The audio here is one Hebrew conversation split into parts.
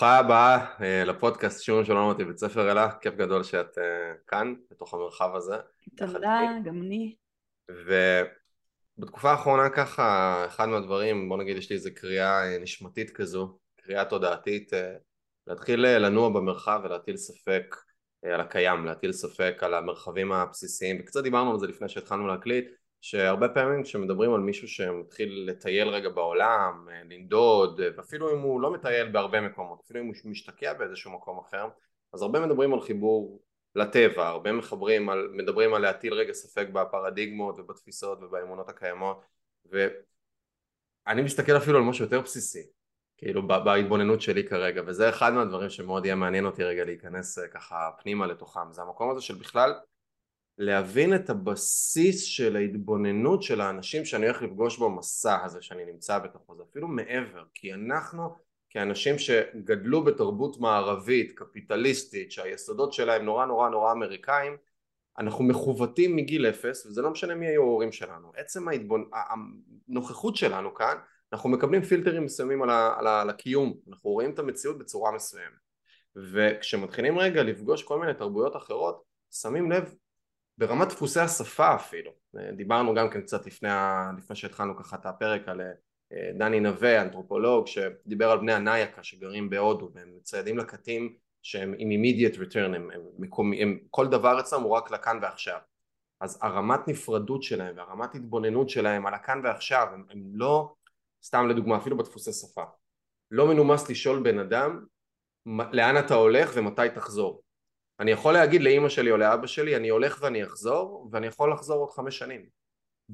ברוכה הבאה לפודקאסט שיעורים שלא למדתי בבית ספר, אלה, כיף גדול שאת כאן, בתוך המרחב הזה. תודה, גם אני. ובתקופה האחרונה ככה, אחד מהדברים, בוא נגיד יש לי איזו קריאה נשמתית כזו, קריאה תודעתית, להתחיל לנוע במרחב ולהטיל ספק על הקיים, להטיל ספק על המרחבים הבסיסיים, וקצת דיברנו על זה לפני שהתחלנו להקליט, שהרבה פעמים כשמדברים על מישהו שמתחיל לטייל רגע בעולם, לנדוד, ואפילו אם הוא לא מטייל בהרבה מקומות, אפילו אם הוא משתקע באיזשהו מקום אחר, אז הרבה מדברים על חיבור לטבע, הרבה מדברים על להטיל רגע ספק בפרדיגמות ובתפיסות ובאמונות הקיימות, ואני מסתכל אפילו על משהו יותר בסיסי, כאילו בהתבוננות שלי כרגע, וזה אחד מהדברים שמאוד יהיה מעניין אותי רגע להיכנס ככה פנימה לתוכם, זה המקום הזה של בכלל להבין את הבסיס של ההתבוננות של האנשים שאני הולך לפגוש במסע הזה שאני נמצא בתוכו, זה אפילו מעבר, כי אנחנו כאנשים שגדלו בתרבות מערבית, קפיטליסטית, שהיסודות שלהם נורא נורא נורא אמריקאים, אנחנו מחוותים מגיל אפס, וזה לא משנה מי היו ההורים שלנו, עצם הנוכחות שלנו כאן, אנחנו מקבלים פילטרים מסוימים על הקיום, אנחנו רואים את המציאות בצורה מסוימת, וכשמתחילים רגע לפגוש כל מיני תרבויות אחרות, שמים לב ברמת דפוסי השפה אפילו, דיברנו גם כן קצת לפני שהתחלנו ככה את הפרק על דני נווה, אנתרופולוג, שדיבר על בני הנייקה שגרים בהודו, והם מציידים לקטים שהם עם immediate return, הם כל דבר אצלם הוא רק לכאן ועכשיו, אז הרמת נפרדות שלהם והרמת התבוננות שלהם על הכאן ועכשיו, הם לא, סתם לדוגמה אפילו בדפוסי שפה, לא מנומס לשאול בן אדם לאן אתה הולך ומתי תחזור, אני יכול להגיד לאמא שלי או לאבא שלי, אני הולך ואני אחזור, ואני יכול לחזור עוד 5 שנים.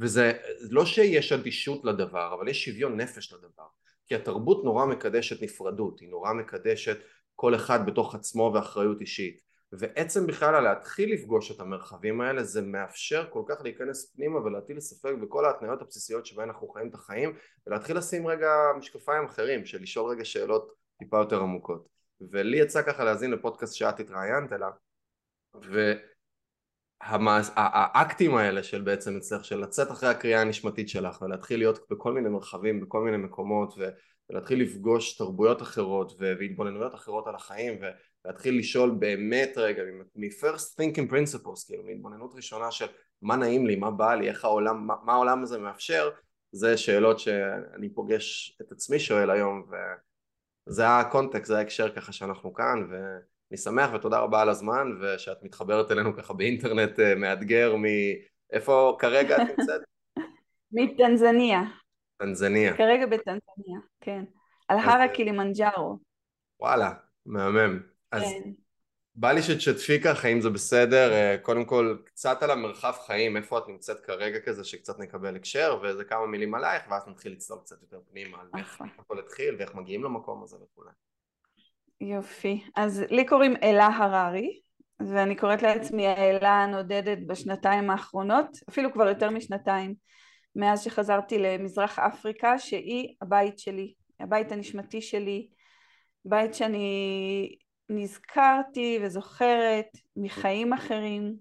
וזה לא שיש אדישות לדבר, אבל יש שוויון נפש לדבר. כי התרבות נורא מקדשת נפרדות, היא נורא מקדשת כל אחד בתוך עצמו ואחריות אישית. ועצם בכלל להתחיל לפגוש את המרחבים האלה, זה מאפשר כל כך להיכנס פנימה ולהטיל ספק בכל ההתניות הבסיסיות שבהן אנחנו חיים את החיים, ולהתחיל לשים רגע משקפיים אחרים, של לשאול רגע שאלות טיפה יותר עמוקות. ולי יצא ככה להזין לפודקאסט שאת התראיינת אליו, והאקטים האלה של בעצם אצלך, של לצאת אחרי הקריאה הנשמתית שלך, ולהתחיל להיות בכל מיני מרחבים, בכל מיני מקומות, ולהתחיל לפגוש תרבויות אחרות, והתבוננויות אחרות על החיים, ולהתחיל לשאול באמת רגע, מ-first thinking principles, כאילו, מהתבוננות ראשונה של מה נעים לי, מה בא לי, איך העולם, מה העולם הזה מאפשר, זה שאלות שאני פוגש את עצמי שואל היום, זה הקונטקסט, זה ההקשר ככה שאנחנו כאן, ואני שמח ותודה רבה על הזמן, ושאת מתחברת אלינו ככה באינטרנט מאתגר מאיפה כרגע את נמצאת? מטנזניה. טנזניה. כרגע בטנזניה, כן. על הר קילימנג'רו. וואלה, מהמם. אז בא לי שתשתפי ככה, אם זה בסדר, קודם כל קצת על המרחב חיים, איפה את נמצאת כרגע כזה שקצת נקבל הקשר, וזה כמה מילים עלייך, ואז נתחיל לצלול קצת יותר פנימה, על איך הכל התחיל ואיך מגיעים למקום הזה וכולי. יופי, אז לי קוראים אלה הררי, ואני קוראת לעצמי האלה הנודדת בשנתיים האחרונות, אפילו כבר יותר משנתיים, מאז שחזרתי למזרח אפריקה, שהיא הבית שלי, הבית הנשמתי שלי, בית שאני נזכרתי וזוכרת מחיים אחרים,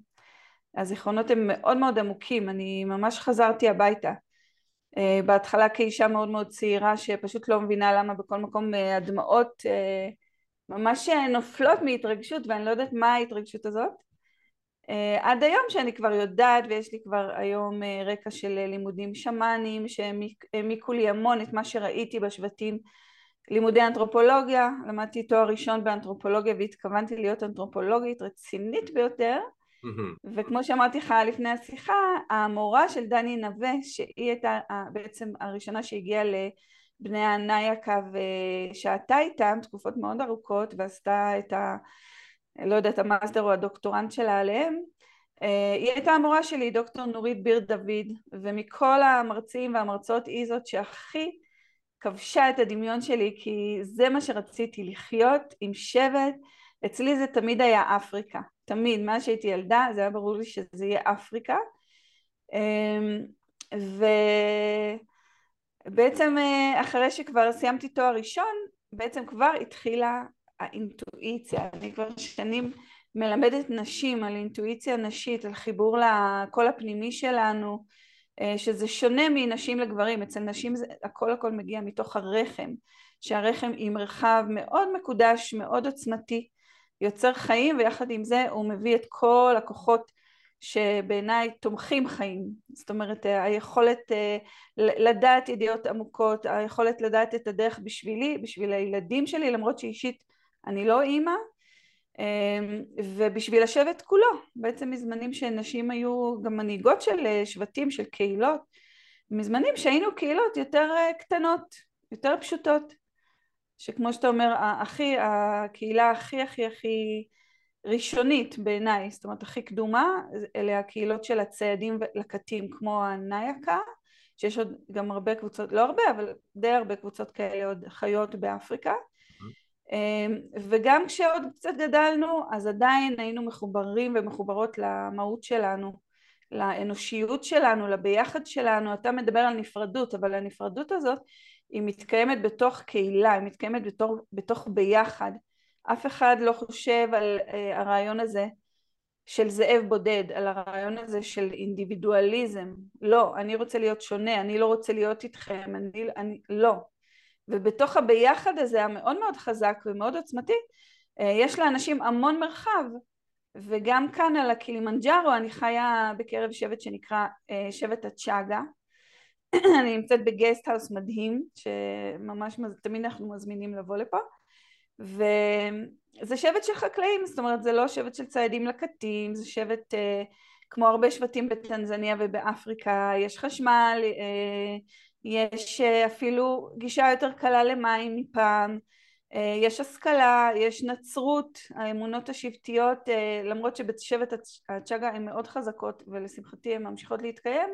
הזיכרונות הם מאוד מאוד עמוקים, אני ממש חזרתי הביתה, בהתחלה כאישה מאוד מאוד צעירה שפשוט לא מבינה למה בכל מקום הדמעות ממש נופלות מהתרגשות ואני לא יודעת מה ההתרגשות הזאת, עד היום שאני כבר יודעת ויש לי כבר היום רקע של לימודים שמאניים שהעמיקו לי המון את מה שראיתי בשבטים, לימודי אנתרופולוגיה, למדתי תואר ראשון באנתרופולוגיה והתכוונתי להיות אנתרופולוגית רצינית ביותר, וכמו שאמרתי לך לפני השיחה, המורה של דני נווה, שהיא הייתה בעצם הראשונה שהגיעה לבני הנייקה ושעתה איתם תקופות מאוד ארוכות ועשתה את לא יודעת, המאסטר או הדוקטורנט שלה עליהם, היא הייתה המורה שלי, דוקטור נורית ביר דוד, ומכל המרצים והמרצות היא זאת שהכי כבשה את הדמיון שלי, כי זה מה שרציתי לחיות עם שבט, אצלי זה תמיד היה אפריקה, תמיד, מאז שהייתי ילדה זה היה ברור לי שזה יהיה אפריקה, ובעצם אחרי שכבר סיימתי תואר ראשון, בעצם כבר התחילה האינטואיציה, אני כבר שנים מלמדת נשים על אינטואיציה נשית, על חיבור לקול הפנימי שלנו, שזה שונה מנשים לגברים, אצל נשים הכל מגיע מתוך הרחם, שהרחם היא מרחב מאוד מקודש, מאוד עוצמתי, יוצר חיים, ויחד עם זה הוא מביא את כל הכוחות שבעיניי תומכים חיים. זאת אומרת, היכולת לדעת ידיעות עמוקות, היכולת לדעת את הדרך בשבילי, בשביל הילדים שלי, למרות שאישית אני לא אימא, ובשביל השבט כולו. בעצם מזמנים שנשים היו גם מנהיגות של שבטים, של קהילות, מזמנים שהיינו קהילות יותר קטנות, יותר פשוטות, שכמו שאתה אומר, הקהילה הכי הכי הכי ראשונית בעיניי, זאת אומרת הכי קדומה, אלה הקהילות של הציידים ולקטים, כמו הנייקה, שיש עוד גם הרבה קבוצות, לא הרבה, אבל די הרבה קבוצות כאלה עוד חיות באפריקה, וגם כשעוד קצת גדלנו, אז עדיין היינו מחוברים ומחוברות למהות שלנו, לאנושיות שלנו, לביחד שלנו. אתה מדבר על נפרדות, אבל הנפרדות הזאת היא מתקיימת בתוך קהילה, היא מתקיימת בתוך ביחד. אף אחד לא חושב על הרעיון הזה של זאב בודד, על הרעיון הזה של אינדיבידואליזם. לא, אני רוצה להיות שונה, אני לא רוצה להיות איתכם, אני לא. ובתוך הביחד הזה המאוד מאוד חזק ומאוד עוצמתי, יש לאנשים המון מרחב. וגם כאן על הקילימנג'רו אני חיה בקרב שבט שנקרא שבט הצ'אגה. אני נמצאת בגסט-האוס מדהים, שממש תמיד אנחנו מזמינים לבוא לפה. וזה שבט של חקלאים, זאת אומרת זה לא שבט של ציידים לקטים, זה שבט כמו הרבה שבטים בטנזניה ובאפריקה, יש חשמל, יש אפילו גישה יותר קלה למים מפעם, יש השכלה, יש נצרות, האמונות השבטיות, למרות שבשבט הצ'אגה הן מאוד חזקות ולשמחתי הן ממשיכות להתקיים,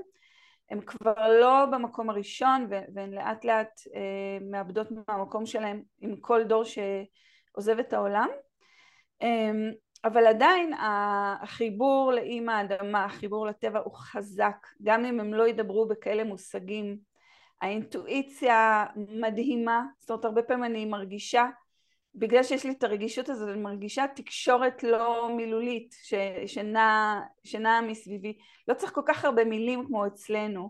הן כבר לא במקום הראשון והן לאט לאט מאבדות מהמקום שלהם עם כל דור שעוזב את העולם. אבל עדיין החיבור לאמא האדמה, החיבור לטבע הוא חזק, גם אם הם לא ידברו בכאלה מושגים. האינטואיציה מדהימה, זאת אומרת הרבה פעמים אני מרגישה, בגלל שיש לי את הרגישות הזאת, אני מרגישה תקשורת לא מילולית שנעה מסביבי, לא צריך כל כך הרבה מילים כמו אצלנו,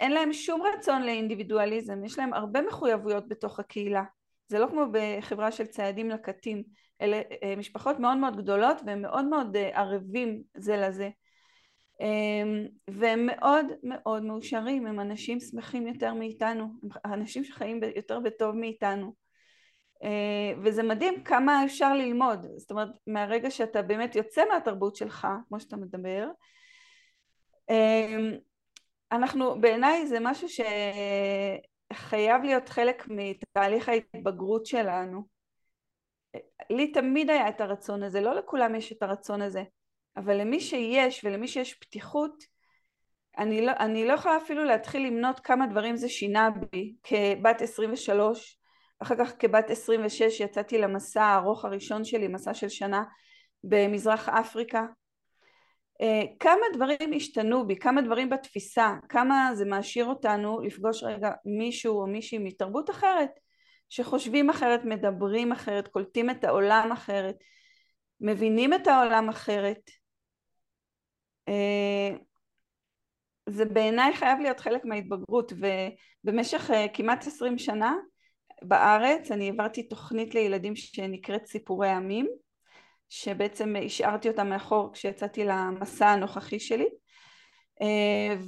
אין להם שום רצון לאינדיבידואליזם, יש להם הרבה מחויבויות בתוך הקהילה, זה לא כמו בחברה של ציידים לקטים, אלה משפחות מאוד מאוד גדולות והם מאוד מאוד ערבים זה לזה, והם מאוד מאוד מאושרים, הם אנשים שמחים יותר מאיתנו, אנשים שחיים יותר בטוב מאיתנו, וזה מדהים כמה אפשר ללמוד, זאת אומרת מהרגע שאתה באמת יוצא מהתרבות שלך, כמו שאתה מדבר, אנחנו בעיניי זה משהו שחייב להיות חלק מתהליך ההתבגרות שלנו, לי תמיד היה את הרצון הזה, לא לכולם יש את הרצון הזה, אבל למי שיש ולמי שיש פתיחות, אני לא יכולה אפילו להתחיל למנות כמה דברים זה שינה בי, כבת 23, אחר כך כבת 26 יצאתי למסע הארוך הראשון שלי, מסע של שנה במזרח אפריקה, כמה דברים השתנו בי, כמה דברים בתפיסה, כמה זה מעשיר אותנו לפגוש רגע מישהו או מישהי מתרבות אחרת, שחושבים אחרת, מדברים אחרת, קולטים את העולם אחרת, מבינים את העולם אחרת. זה בעיניי חייב להיות חלק מההתבגרות, ובמשך כמעט 20 שנה בארץ אני עברתי תוכנית לילדים שנקראת סיפורי עמים, שבעצם השארתי אותה מאחור כשיצאתי למסע הנוכחי שלי,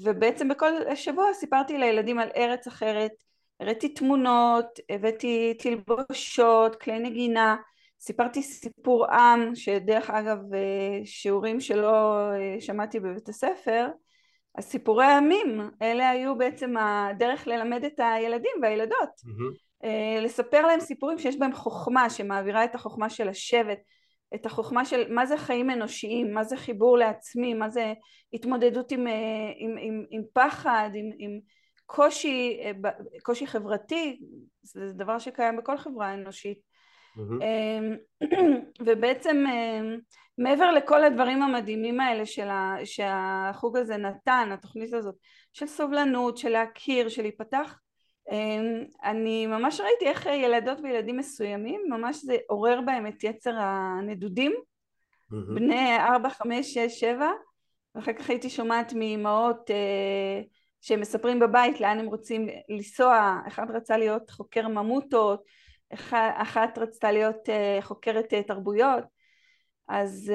ובעצם בכל שבוע סיפרתי לילדים על ארץ אחרת, הראיתי תמונות, הבאתי תלבושות, כלי נגינה, סיפרתי סיפור עם, שדרך אגב שיעורים שלא שמעתי בבית הספר, אז סיפורי העמים, אלה היו בעצם הדרך ללמד את הילדים והילדות, לספר להם סיפורים שיש בהם חוכמה, שמעבירה את החוכמה של השבט, את החוכמה של מה זה חיים אנושיים, מה זה חיבור לעצמי, מה זה התמודדות עם פחד, עם קושי חברתי, זה דבר שקיים בכל חברה אנושית, ובעצם מעבר לכל הדברים המדהימים האלה שהחוג הזה נתן, התוכנית הזאת של סובלנות, של להכיר, של להיפתח, אני ממש ראיתי איך ילדות וילדים מסוימים ממש זה עורר בהם את יצר הנדודים, בני 4, 5, 6, 7, ואחר כך הייתי שומעת מאמהות שהם מספרים בבית לאן הם רוצים לנסוע, אחד רצה להיות חוקר ממוטות, אחת רצתה להיות חוקרת תרבויות, אז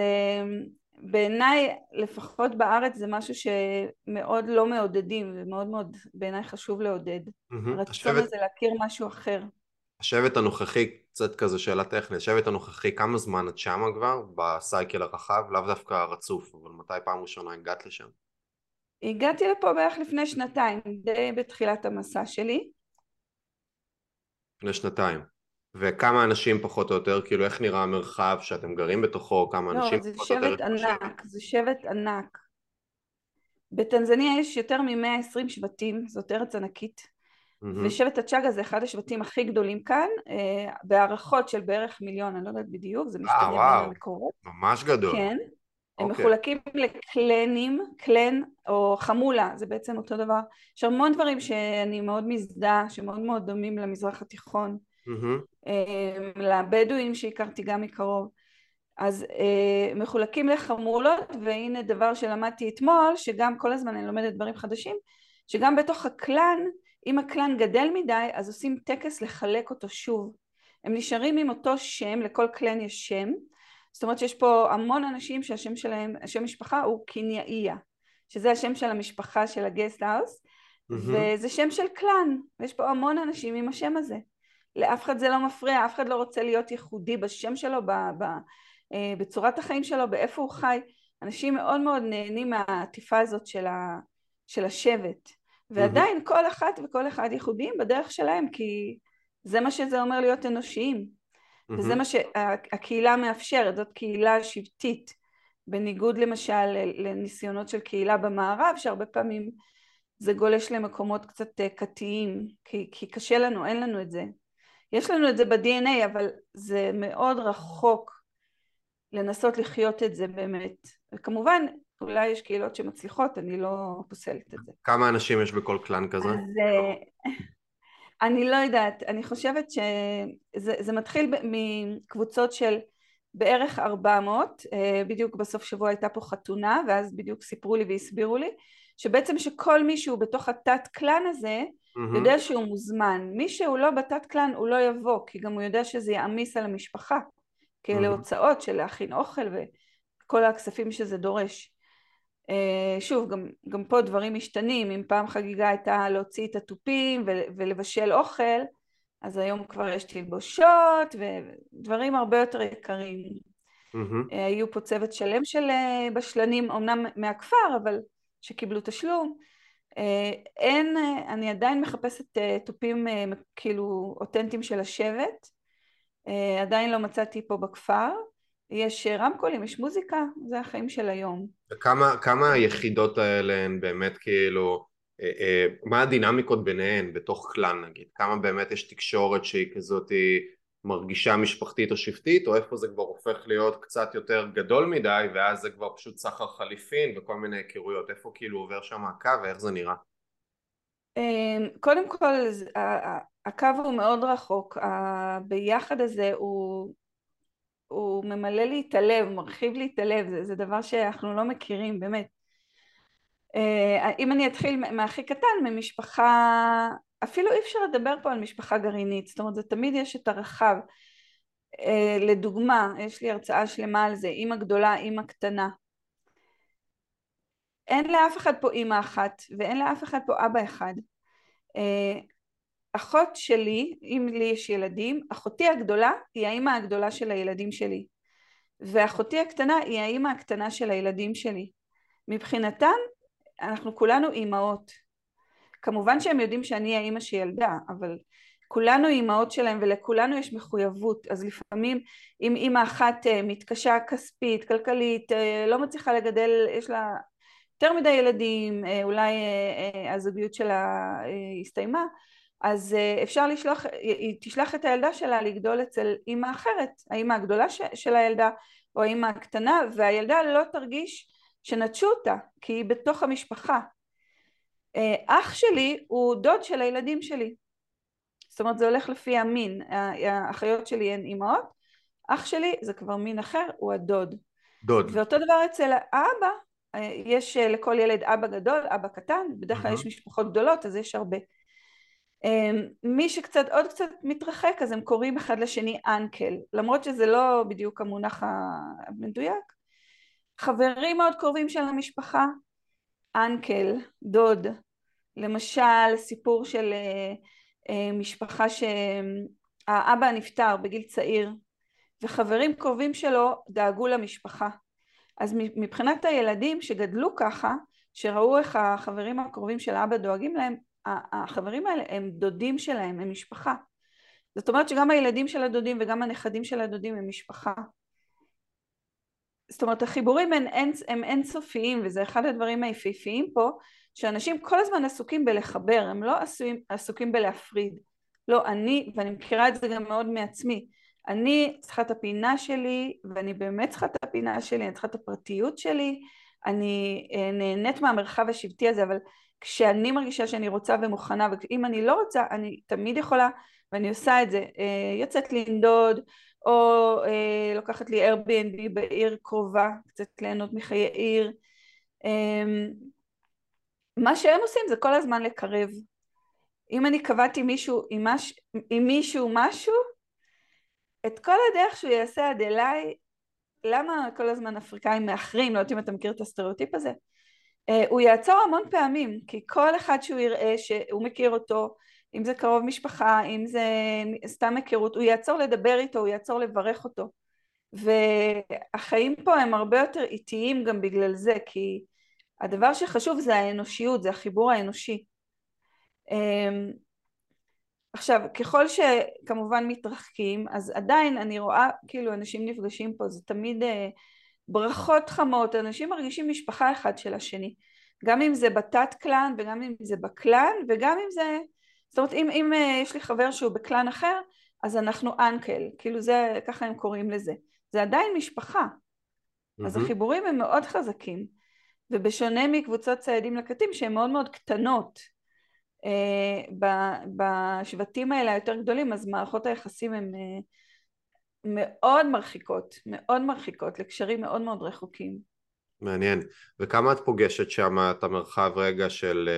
בעיניי לפחות בארץ זה משהו שמאוד לא מעודדים, ומאוד מאוד בעיניי חשוב לעודד, הרצון הזה להכיר משהו אחר. השבט הנוכחי, קצת כזה שאלה טכנית, השבט הנוכחי, כמה זמן את שמה כבר בסייקל הרחב, לאו דווקא הרצוף, אבל מתי פעם ראשונה הגעת לשם? הגעתי לפה בערך לפני שנתיים, די בתחילת המסע שלי. לפני שנתיים. וכמה אנשים פחות או יותר, כאילו איך נראה המרחב שאתם גרים בתוכו, כמה אנשים פחות או יותר... לא, זה שבט ענק, זה שבט ענק. בטנזניה יש יותר מ-120 שבטים, זאת ארץ ענקית. ושבט הצ'אגה זה אחד השבטים הכי גדולים כאן, בהערכות של בערך מיליון, אני לא יודעת בדיוק, זה משתנה בין המקורות. ממש גדול. כן, הם מחולקים לקלנים, קלן או חמולה, זה בעצם אותו דבר. יש המון דברים שאני מאוד מזדהה, שמאוד מאוד דומים למזרח התיכון, לבדואים שהכרתי גם מקרוב. אז מחולקים לחמולות, והנה דבר שלמדתי אתמול, שגם כל הזמן אני לומדת דברים חדשים, שגם בתוך הקלן, אם הקלן גדל מדי, אז עושים טקס לחלק אותו שוב. הם נשארים עם אותו שם, לכל קלן יש שם. זאת אומרת שיש פה המון אנשים שהשם שלהם, השם משפחה הוא קניאיה, שזה השם של המשפחה של הגסט האוס, וזה שם של קלן, ויש פה המון אנשים עם השם הזה. לאף אחד זה לא מפריע, אף אחד לא רוצה להיות ייחודי בשם שלו, בצורת החיים שלו, באיפה הוא חי. אנשים מאוד מאוד נהנים מהעטיפה הזאת של השבט. ועדיין כל אחת וכל אחד ייחודיים בדרך שלהם, כי זה מה שזה אומר להיות אנושיים, וזה מה שהקהילה מאפשרת, זאת קהילה שבטית, בניגוד למשל לניסיונות של קהילה במערב, שהרבה פעמים זה גולש למקומות קצת קטיים, כי קשה לנו, אין לנו את זה. יש לנו את זה ב-DNA, אבל זה מאוד רחוק לנסות לחיות את זה באמת, וכמובן, אולי יש קהילות שמצליחות, אני לא פוסלת את זה. כמה אנשים יש בכל קלן כזה? אז אני לא יודעת, אני חושבת שזה מתחיל מקבוצות של בערך 400, בדיוק בסוף שבוע הייתה פה חתונה, ואז בדיוק סיפרו לי והסבירו לי, שבעצם שכל מישהו בתוך התת קלן הזה, יודע שהוא מוזמן. מי שהוא לא בתת קלן הוא לא יבוא, כי גם הוא יודע שזה יעמיס על המשפחה, כאלה הוצאות של להכין אוכל וכל הכספים שזה דורש. שוב, גם פה דברים משתנים, אם פעם חגיגה הייתה להוציא את הטופים ולבשל אוכל, אז היום כבר יש תלבושות ודברים הרבה יותר יקרים. היו פה צוות שלם של בשלנים, אמנם מהכפר, אבל שקיבלו תשלום. אני עדיין מחפשת טופים כאילו אותנטיים של השבט, עדיין לא מצאתי פה בכפר, יש רמקולים, יש מוזיקה, זה החיים של היום. וכמה היחידות האלה הן באמת כאילו, מה הדינמיקות ביניהן בתוך קלן נגיד? כמה באמת יש תקשורת שהיא כזאת מרגישה משפחתית או שבטית, או איפה זה כבר הופך להיות קצת יותר גדול מדי, ואז זה כבר פשוט סחר חליפין וכל מיני היכרויות, איפה כאילו עובר שם הקו ואיך זה נראה? קודם כל, הקו הוא מאוד רחוק, ביחד הזה הוא ממלא לי את הלב, מרחיב לי את הלב, זה דבר שאנחנו לא מכירים, באמת. אם אני אתחיל מהכי קטן, ממשפחה, אפילו אי אפשר לדבר פה על משפחה גרעינית, זאת אומרת, זה תמיד יש את הרחב. לדוגמה, יש לי הרצאה שלמה על זה, אמא גדולה, אמא קטנה. אין לאף אחד פה אמא אחת, ואין לאף אחד פה אבא אחד. אחות שלי, אם לי יש ילדים, אחותי הגדולה היא האמא הגדולה של הילדים שלי, ואחותי הקטנה היא האמא הקטנה של הילדים שלי. מבחינתם, אנחנו כולנו אמאות. כמובן שהם יודעים שאני האמא שילדה, אבל כולנו אמאות שלהם, ולכולנו יש מחויבות. אז לפעמים, אם אמא אחת מתקשה כספית, כלכלית, לא מצליחה לגדל, יש לה יותר מדי ילדים, אולי הזוגיות שלה הסתיימה, אז אפשר לשלוח, היא תשלח את הילדה שלה לגדול אצל אמא אחרת, האמא הגדולה של הילדה או האמא הקטנה, והילדה לא תרגיש שנטשו אותה, כי היא בתוך המשפחה. אח שלי הוא דוד של הילדים שלי, זאת אומרת זה הולך לפי המין, האחיות שלי הן אמאות, אח שלי זה כבר מין אחר, הוא הדוד. ואותו דבר אצל האבא, יש לכל ילד אבא גדול, אבא קטן, בדרך כלל יש משפחות גדולות, אז יש הרבה. מי שקצת עוד קצת מתרחק, אז הם קוראים אחד לשני אנקל, למרות שזה לא בדיוק המונח המדויק. חברים מאוד קרובים של המשפחה, אנקל, דוד, למשל סיפור של משפחה שהאבא נפטר בגיל צעיר, וחברים קרובים שלו דאגו למשפחה. אז מבחינת הילדים שגדלו ככה, שראו איך החברים הקרובים של האבא דואגים להם, החברים האלה הם דודים שלהם, הם משפחה. זאת אומרת שגם הילדים של הדודים וגם הנכדים של הדודים הם משפחה. זאת אומרת, החיבורים הם אינסופיים, וזה אחד הדברים היפהפיים פה, שאנשים כל הזמן עסוקים בלחבר, הם לא עסוקים בלהפריד. לא, ואני מכירה את זה גם מאוד מעצמי, אני צריכה את הפינה שלי, ואני באמת צריכה את הפינה שלי, אני צריכה את הפרטיות שלי, אני נהנית מהמרחב השבטי הזה, אבל כשאני מרגישה שאני רוצה ומוכנה, ואם אני לא רוצה, אני תמיד יכולה, ואני עושה את זה, יוצאת לנדוד, או לוקחת לי Airbnb בעיר קרובה, קצת ליהנות מחיי עיר. מה שהם עושים זה כל הזמן לקרב. אם אני קבעתי מישהו עם מישהו משהו, את כל הדרך שהוא יעשה עד אליי, למה כל הזמן אפריקאים מאחרים, לא יודעת אם אתה מכיר את הסטריאוטיפ הזה, הוא יעצור המון פעמים, כי כל אחד שהוא יראה שהוא מכיר אותו, אם זה קרוב משפחה, אם זה סתם הכירות, הוא יעצור לדבר איתו, הוא יעצור לברך אותו. והחיים פה הם הרבה יותר איטיים גם בגלל זה, כי הדבר שחשוב זה האנושיות, זה החיבור האנושי. עכשיו, ככל שכמובן מתרחקים, אז עדיין אני רואה, כאילו, אנשים נפגשים פה, זה תמיד ברכות חמות, אנשים מרגישים משפחה אחד של השני, גם אם זה בתת קלן, וגם אם זה בקלן, וגם אם זה, זאת אומרת, אם יש לי חבר שהוא בקלן אחר, אז אנחנו אנקל, כאילו זה, ככה הם קוראים לזה, זה עדיין משפחה, אז החיבורים הם מאוד חזקים, ובשונה מקבוצות ציידים לקטים, שהן מאוד מאוד קטנות, בשבטים האלה היותר גדולים, אז מערכות היחסים הן מאוד מרחיקות, מאוד מרחיקות, לקשרים מאוד מאוד רחוקים. מעניין. וכמה את פוגשת שם את המרחב רגע של,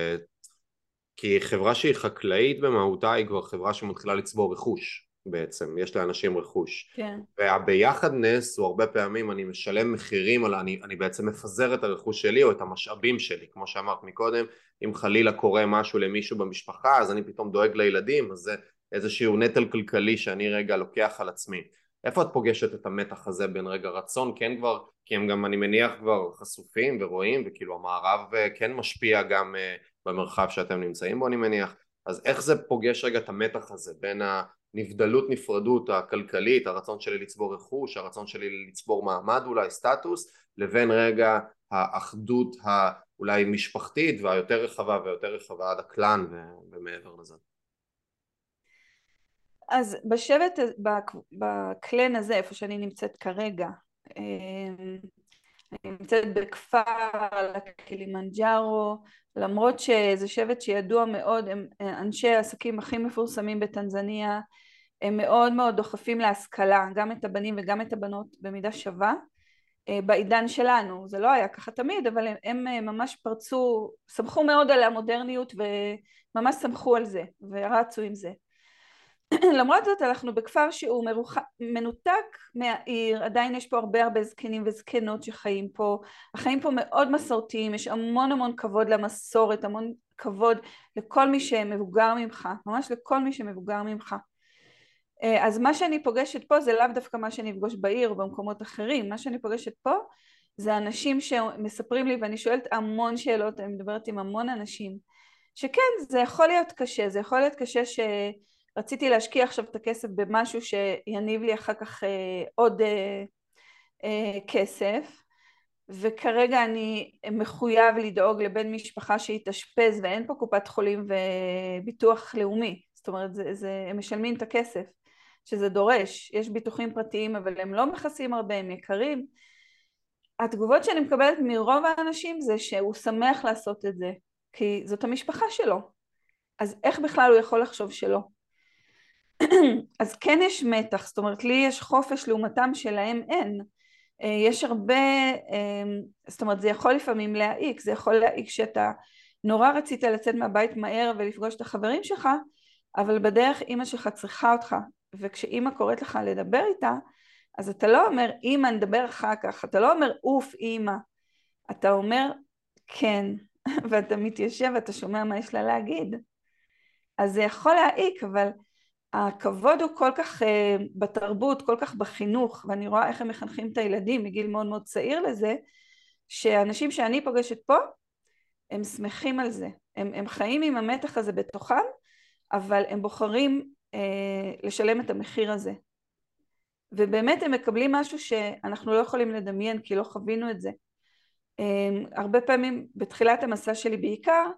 כי חברה שהיא חקלאית במהותה היא כבר חברה שמתחילה לצבור רכוש בעצם, יש לאנשים רכוש. כן. והביחדנס הוא הרבה פעמים אני משלם מחירים, אני בעצם מפזר את הרכוש שלי או את המשאבים שלי, כמו שאמרת מקודם, אם חלילה קורה משהו למישהו במשפחה, אז אני פתאום דואג לילדים, אז זה איזשהו נטל כלכלי שאני רגע לוקח על עצמי. איפה את פוגשת את המתח הזה בין רגע רצון, כן כבר, כי הם גם אני מניח כבר חשופים ורואים, וכאילו המערב כן משפיע גם במרחב שאתם נמצאים בו אני מניח, אז איך זה פוגש רגע את המתח הזה בין נבדלות, נפרדות הכלכלית, הרצון שלי לצבור רכוש, הרצון שלי לצבור מעמד אולי, סטטוס, לבין רגע האחדות אולי משפחתית והיותר רחבה עד הקלן ומעבר לזה. אז בשבט, בקלן הזה, איפה שאני נמצאת כרגע, אני נמצאת בכפר על הקילימנג'רו, למרות שזה שבט שידוע מאוד, הם אנשי העסקים הכי מפורסמים בטנזניה, הם מאוד מאוד דוחפים להשכלה, גם את הבנים וגם את הבנות במידה שווה, בעידן שלנו, זה לא היה ככה תמיד, אבל הם ממש פרצו, סמכו מאוד על המודרניות וממש סמכו על זה ורצו עם זה. למרות זאת אנחנו בכפר שהוא מנותק מהעיר, עדיין יש פה הרבה זקנים וזקנות שחיים פה, החיים פה מאוד מסורתיים, יש המון כבוד למסורת, המון כבוד לכל מי שמבוגר ממך, ממש לכל מי שמבוגר ממך. אז מה שאני פוגשת פה זה לאו דווקא מה שאני אפגוש בעיר או במקומות אחרים, מה שאני פוגשת פה זה אנשים שמספרים לי ואני שואלת המון שאלות, אני מדברת עם המון אנשים, שכן זה יכול להיות קשה, זה יכול להיות קשה ש... רציתי להשקיע עכשיו את הכסף במשהו שיניב לי אחר כך עוד כסף, וכרגע אני מחויב לדאוג לבן משפחה שיתאשפז, ואין פה קופת חולים וביטוח לאומי, זאת אומרת, הם משלמים את הכסף, שזה דורש, יש ביטוחים פרטיים, אבל הם לא מכסים הרבה, הם יקרים. התגובות שאני מקבלת מרוב האנשים זה שהוא שמח לעשות את זה, כי זאת המשפחה שלו, אז איך בכלל הוא יכול לחשוב שלא? אז כן יש מתח, זאת אומרת לי יש חופש לעומתם שלהם אין, יש הרבה, זאת אומרת, זה יכול לפעמים להעיק, זה יכול להעיק שאתה נורא רצית לצאת מהבית מהר ולפגוש את החברים שלך, אבל בדרך אמא שלך צריכה אותך, וכשאמא קוראת לך לדבר איתה, אז אתה לא אומר, אמא נדבר אחר כך, אתה לא אומר, אוף אמא, אתה אומר, כן, ואתה מתיישב, ואתה שומע מה יש לה להגיד. אז זה יכול להעיק, אבל הכבוד הוא כל כך בתרבות, כל כך בחינוך, ואני רואה איך הם מחנכים את הילדים מגיל מאוד מאוד צעיר לזה, שאנשים שאני פוגשת פה, הם שמחים על זה, הם חיים עם המתח הזה בתוכם, אבל הם בוחרים לשלם את המחיר הזה. ובאמת הם מקבלים משהו שאנחנו לא יכולים לדמיין, כי לא חווינו את זה. הרבה פעמים, בתחילת המסע שלי בעיקר,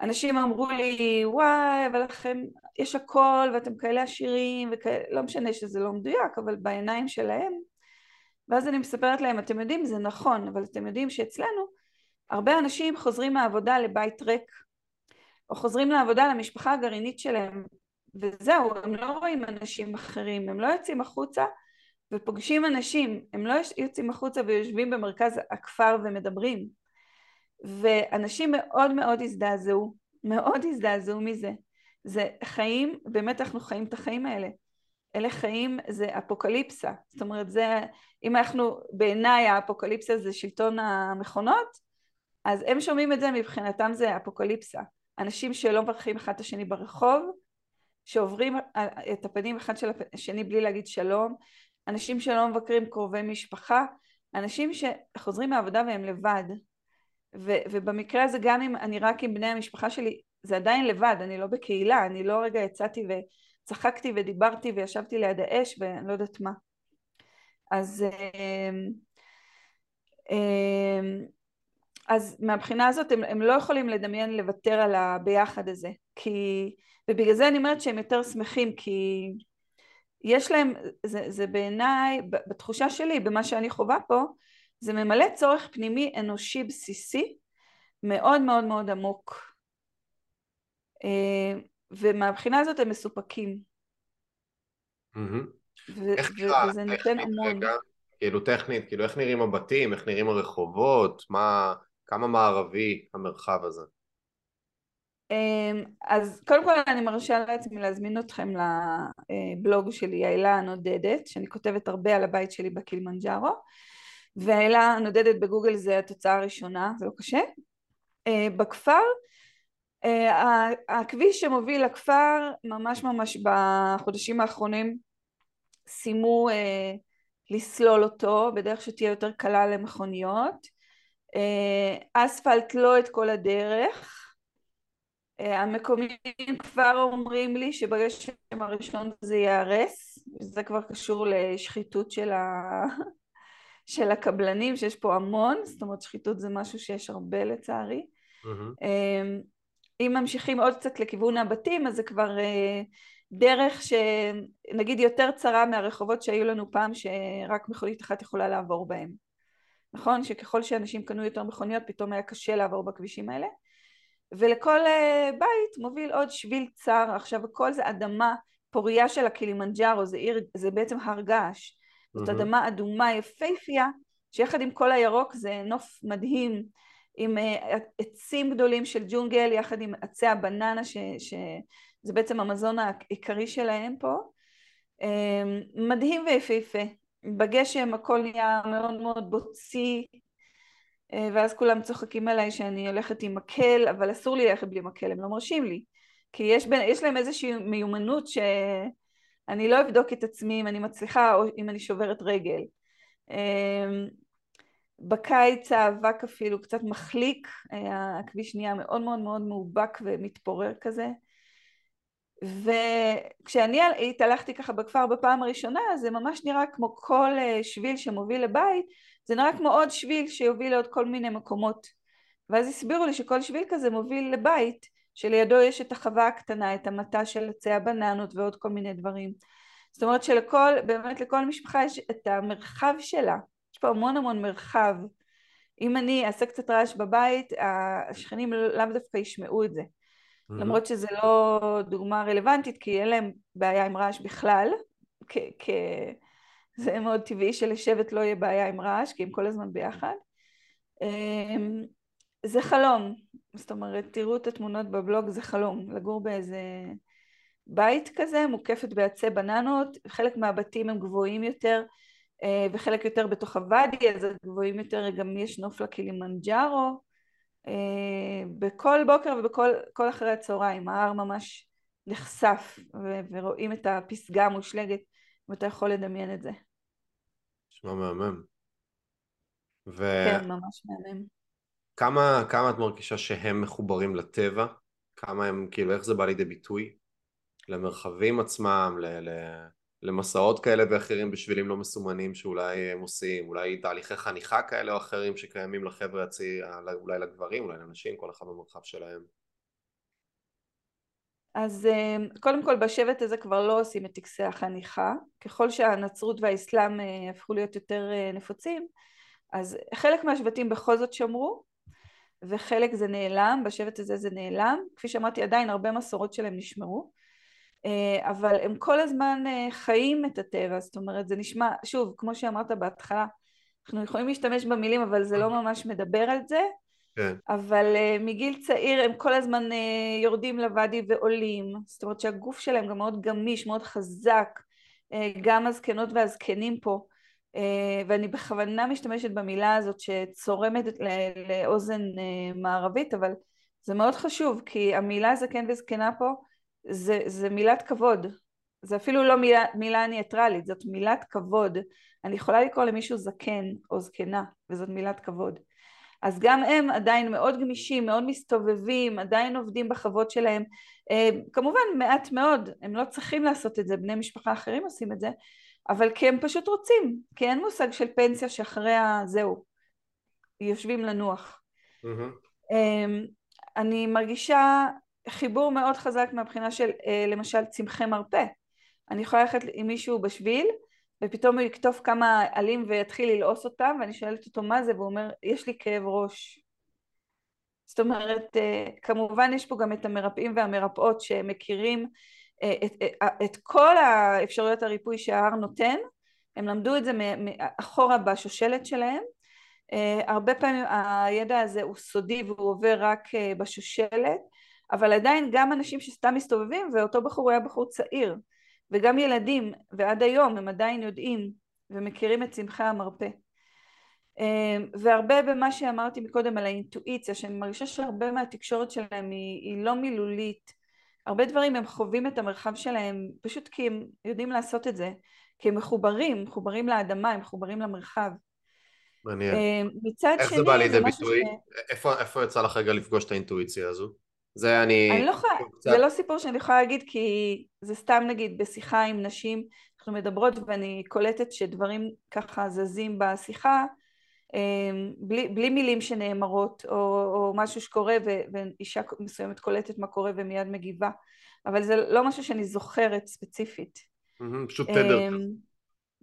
אנשים אמרו לי, וואי, אבל לכם יש הכל, ואתם כאלה עשירים, לא משנה שזה לא מדויק, אבל בעיניים שלהם. ואז אני מספרת להם, אתם יודעים, זה נכון, אבל אתם יודעים שאצלנו, הרבה אנשים חוזרים מהעבודה לבית ריק, או חוזרים לעבודה למשפחה הגרעינית שלהם, וזהו, הם לא רואים אנשים אחרים, הם לא יוצאים החוצה ופוגשים אנשים, הם לא יוצאים החוצה ויושבים במרכז הכפר ומדברים. ואנשים מאוד מאוד הזדעזעו, מזה. זה חיים, באמת אנחנו חיים את החיים האלה. אלה חיים, זה אפוקליפסה. זאת אומרת, זה, אם אנחנו, בעיניי האפוקליפסה זה שלטון המכונות, אז הם שומעים את זה, מבחינתם זה אפוקליפסה. אנשים שלא מברכים אחד את השני ברחוב, שעוברים את הפנים אחד של השני בלי להגיד שלום, אנשים שלא מבקרים קרובי משפחה, אנשים שחוזרים מהעבודה והם לבד. ובמקרה הזה גם אם אני רק עם בני המשפחה שלי, זה עדיין לבד, אני לא בקהילה, אני לא רגע יצאתי וצחקתי ודיברתי וישבתי ליד האש ואני לא יודעת מה. אז מהבחינה הזאת הם לא יכולים לדמיין לוותר על הביחד הזה, כי, ובגלל זה אני אומרת שהם יותר שמחים, כי יש להם, זה בעיניי, בתחושה שלי, במה שאני חובה פה, זה ממלא צורך פנימי אנושי בסיסי, מאוד מאוד מאוד עמוק. ומהבחינה הזאת הם מסופקים. וזה נותן המון. כאילו טכנית, כאילו איך נראים הבתים, איך נראים הרחובות, מה, כמה מערבי המרחב הזה? אז קודם כל אני מרשה לעצמי להזמין אתכם לבלוג שלי, האלה הנודדת, שאני כותבת הרבה על הבית שלי בקילימנג'ארו, והאלה הנודדת בגוגל זה התוצאה הראשונה, זה לא קשה. בכפר, הכביש שמוביל לכפר, ממש ממש בחודשים האחרונים, שימו לסלול אותו בדרך שתהיה יותר קלה למכוניות, אספלט לא את כל הדרך, המקומיים כבר אומרים לי שבגשם הראשון זה יערס, זה כבר קשור לשחיתות של הקבלנים, שיש פה המון, זאת אומרת שחיתות זה משהו שיש הרבה לצערי. אם ממשיכים עוד קצת לכיוון הבתים, אז זה כבר דרך שנגיד יותר צרה מהרחובות שהיו לנו פעם, שרק מכונית אחת יכולה לעבור בהם. נכון? שככל שאנשים קנו יותר מכוניות, פתאום היה קשה לעבור בכבישים האלה. ולכל בית מוביל עוד שביל צר, עכשיו הכל זה אדמה פוריה של הקילימנג'ארו, זה בעצם הר געש, זאת אדמה אדומה יפהפייה, שיחד עם כל הירוק זה נוף מדהים, עם עצים גדולים של ג'ונגל, יחד עם עצי הבננה, שזה בעצם המזון העיקרי שלהם פה, מדהים ויפהפה, בגשם הכל נהיה מאוד מאוד בוצי, ואז כולם צוחקים עליי שאני הולכת עם מקל, אבל אסור לי ללכת בלי מקל, הם לא מרשים לי. כי יש להם איזושהי מיומנות שאני לא אבדוק את עצמי אם אני מצליחה או אם אני שוברת רגל. בקיץ האבק אפילו קצת מחליק, הכביש נהיה מאוד מאוד מאוד מאובק ומתפורר כזה. וכשאני התהלכתי ככה בכפר בפעם הראשונה, זה ממש נראה כמו כל שביל שמוביל לבית, זה נראה כמו עוד שביל שיוביל לעוד כל מיני מקומות. ואז הסבירו לי שכל שביל כזה מוביל לבית, שלידו יש את החווה הקטנה, את המטה של עצי הבננות ועוד כל מיני דברים. זאת אומרת באמת לכל משפחה יש את המרחב שלה. יש פה המון המון מרחב. אם אני אעשה קצת רעש בבית, השכנים לאו דווקא ישמעו את זה. למרות שזה לא דוגמה רלוונטית, כי אין להם בעיה עם רעש בכלל, זה מאוד טבעי שלשבת לא יהיה בעיה עם רעש, כי הם כל הזמן ביחד. זה חלום, זאת אומרת, תראו את התמונות בבלוג, זה חלום, לגור באיזה בית כזה, מוקפת בעצי בננות, חלק מהבתים הם גבוהים יותר, וחלק יותר בתוך הוואדי, אז גבוהים יותר, גם יש נוף לקילימנג'ארו, בכל בוקר ובכל אחרי הצהריים, ההר ממש נחשף, ורואים את הפסגה המושלגת, ואתה יכול לדמיין את זה. נשמע מהמם. כן, ממש מהמם. כמה את מרגישה שהם מחוברים לטבע? כמה הם, כאילו, איך זה בא לידי ביטוי? למרחבים עצמם, למסעות כאלה ואחרים בשבילים לא מסומנים שאולי הם עושים, אולי תהליכי חניכה כאלה או אחרים שקיימים לחבר'ה הצעיר, אולי לגברים, אולי לנשים, כל אחד במרחב שלהם. אז קודם כל בשבט הזה כבר לא עושים את טקסי החניכה, ככל שהנצרות והאסלאם הפכו להיות יותר נפוצים, אז חלק מהשבטים בכל זאת שמרו, וחלק זה נעלם, בשבט הזה זה נעלם, כפי שאמרתי עדיין הרבה מסורות שלהם נשמרו, אבל הם כל הזמן חיים את הטבע, זאת אומרת זה נשמע, שוב, כמו שאמרת בהתחלה, אנחנו יכולים להשתמש במילים אבל זה לא ממש מדבר על זה, אבל מגיל צעיר הם כל הזמן יורדים לוואדי ועולים, זאת אומרת שהגוף שלהם גם מאוד גמיש, מאוד חזק, גם הזקנות והזקנים פה, ואני בכוונה משתמשת במילה הזאת שצורמת לאוזן מערבית, אבל זה מאוד חשוב, כי המילה זקן וזקנה פה, זה מילת כבוד, זה אפילו לא מילה ניטרלית, זאת מילת כבוד, אני יכולה לקרוא למישהו זקן או זקנה, וזאת מילת כבוד. אז גם הם עדיין מאוד גמישים, מאוד מסתובבים, עדיין עובדים בחוות שלהם, כמובן מעט מאוד, הם לא צריכים לעשות את זה, בני משפחה אחרים עושים את זה, אבל כי הם פשוט רוצים, כי אין מושג של פנסיה שאחריה זהו, יושבים לנוח. אני מרגישה חיבור מאוד חזק מהבחינה של למשל צמחי מרפא, אני יכולה ללכת עם מישהו בשביל, ופתאום הוא יקטוף כמה עלים ויתחיל ללעוס אותם, ואני שואלת אותו מה זה, והוא אומר, יש לי כאב ראש. זאת אומרת, כמובן יש פה גם את המרפאים והמרפאות שמכירים את כל האפשרויות הריפוי שההר נותן, הם למדו את זה מאחורה בשושלת שלהם, הרבה פעמים הידע הזה הוא סודי והוא עובר רק בשושלת, אבל עדיין גם אנשים שסתם מסתובבים, ואותו בחור היה בחור צעיר, וגם ילדים, ועד היום הם עדיין יודעים ומכירים את צמחי המרפא. והרבה במה שאמרתי מקודם על האינטואיציה, שאני מרגישה שהרבה מהתקשורת שלהם היא לא מילולית. הרבה דברים הם חווים את המרחב שלהם, פשוט כי הם יודעים לעשות את זה, כי הם מחוברים לאדמה, הם מחוברים למרחב. מעניין. מצד שני, זה בא לידי ביטוי? איפה יצא לך רגע לפגוש את האינטואיציה הזו? זה לא סיפור שאני יכולה להגיד, כי זה סתם נגיד בשיחה עם נשים, אנחנו מדברות ואני קולטת שדברים ככה זזים בשיחה, בלי מילים שנאמרות, או משהו שקורה, ואישה מסוימת קולטת מה קורה ומיד מגיבה, אבל זה לא משהו שאני זוכרת ספציפית. פשוט תדר.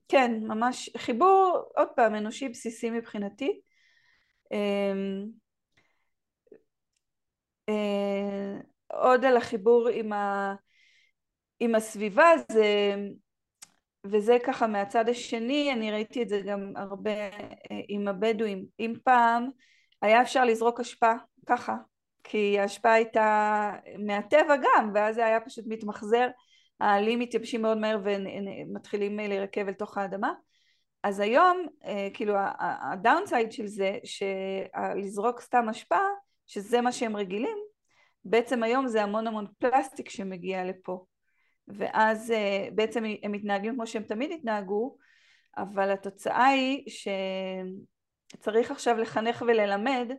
כן, ממש חיבור, עוד פעם, אנושי בסיסי מבחינתי, עוד על החיבור עם הסביבה, וזה ככה מהצד השני, אני ראיתי את זה גם הרבה עם הבדואים. אם פעם היה אפשר לזרוק השפעה ככה, כי ההשפעה הייתה מהטבע גם, ואז זה היה פשוט מתמחזר, העלים מתייבשים מאוד מהר ומתחילים להירקב אל תוך האדמה. אז היום, כאילו הדאונסייד של זה, שלזרוק סתם השפעה, שזה מה שהם רגילים, בעצם היום זה המון פלסטיק שמגיע לפה, ואז בעצם הם מתנהגים כמו שהם תמיד התנהגו, אבל התוצאה היא שצריך עכשיו לחנך וללמד,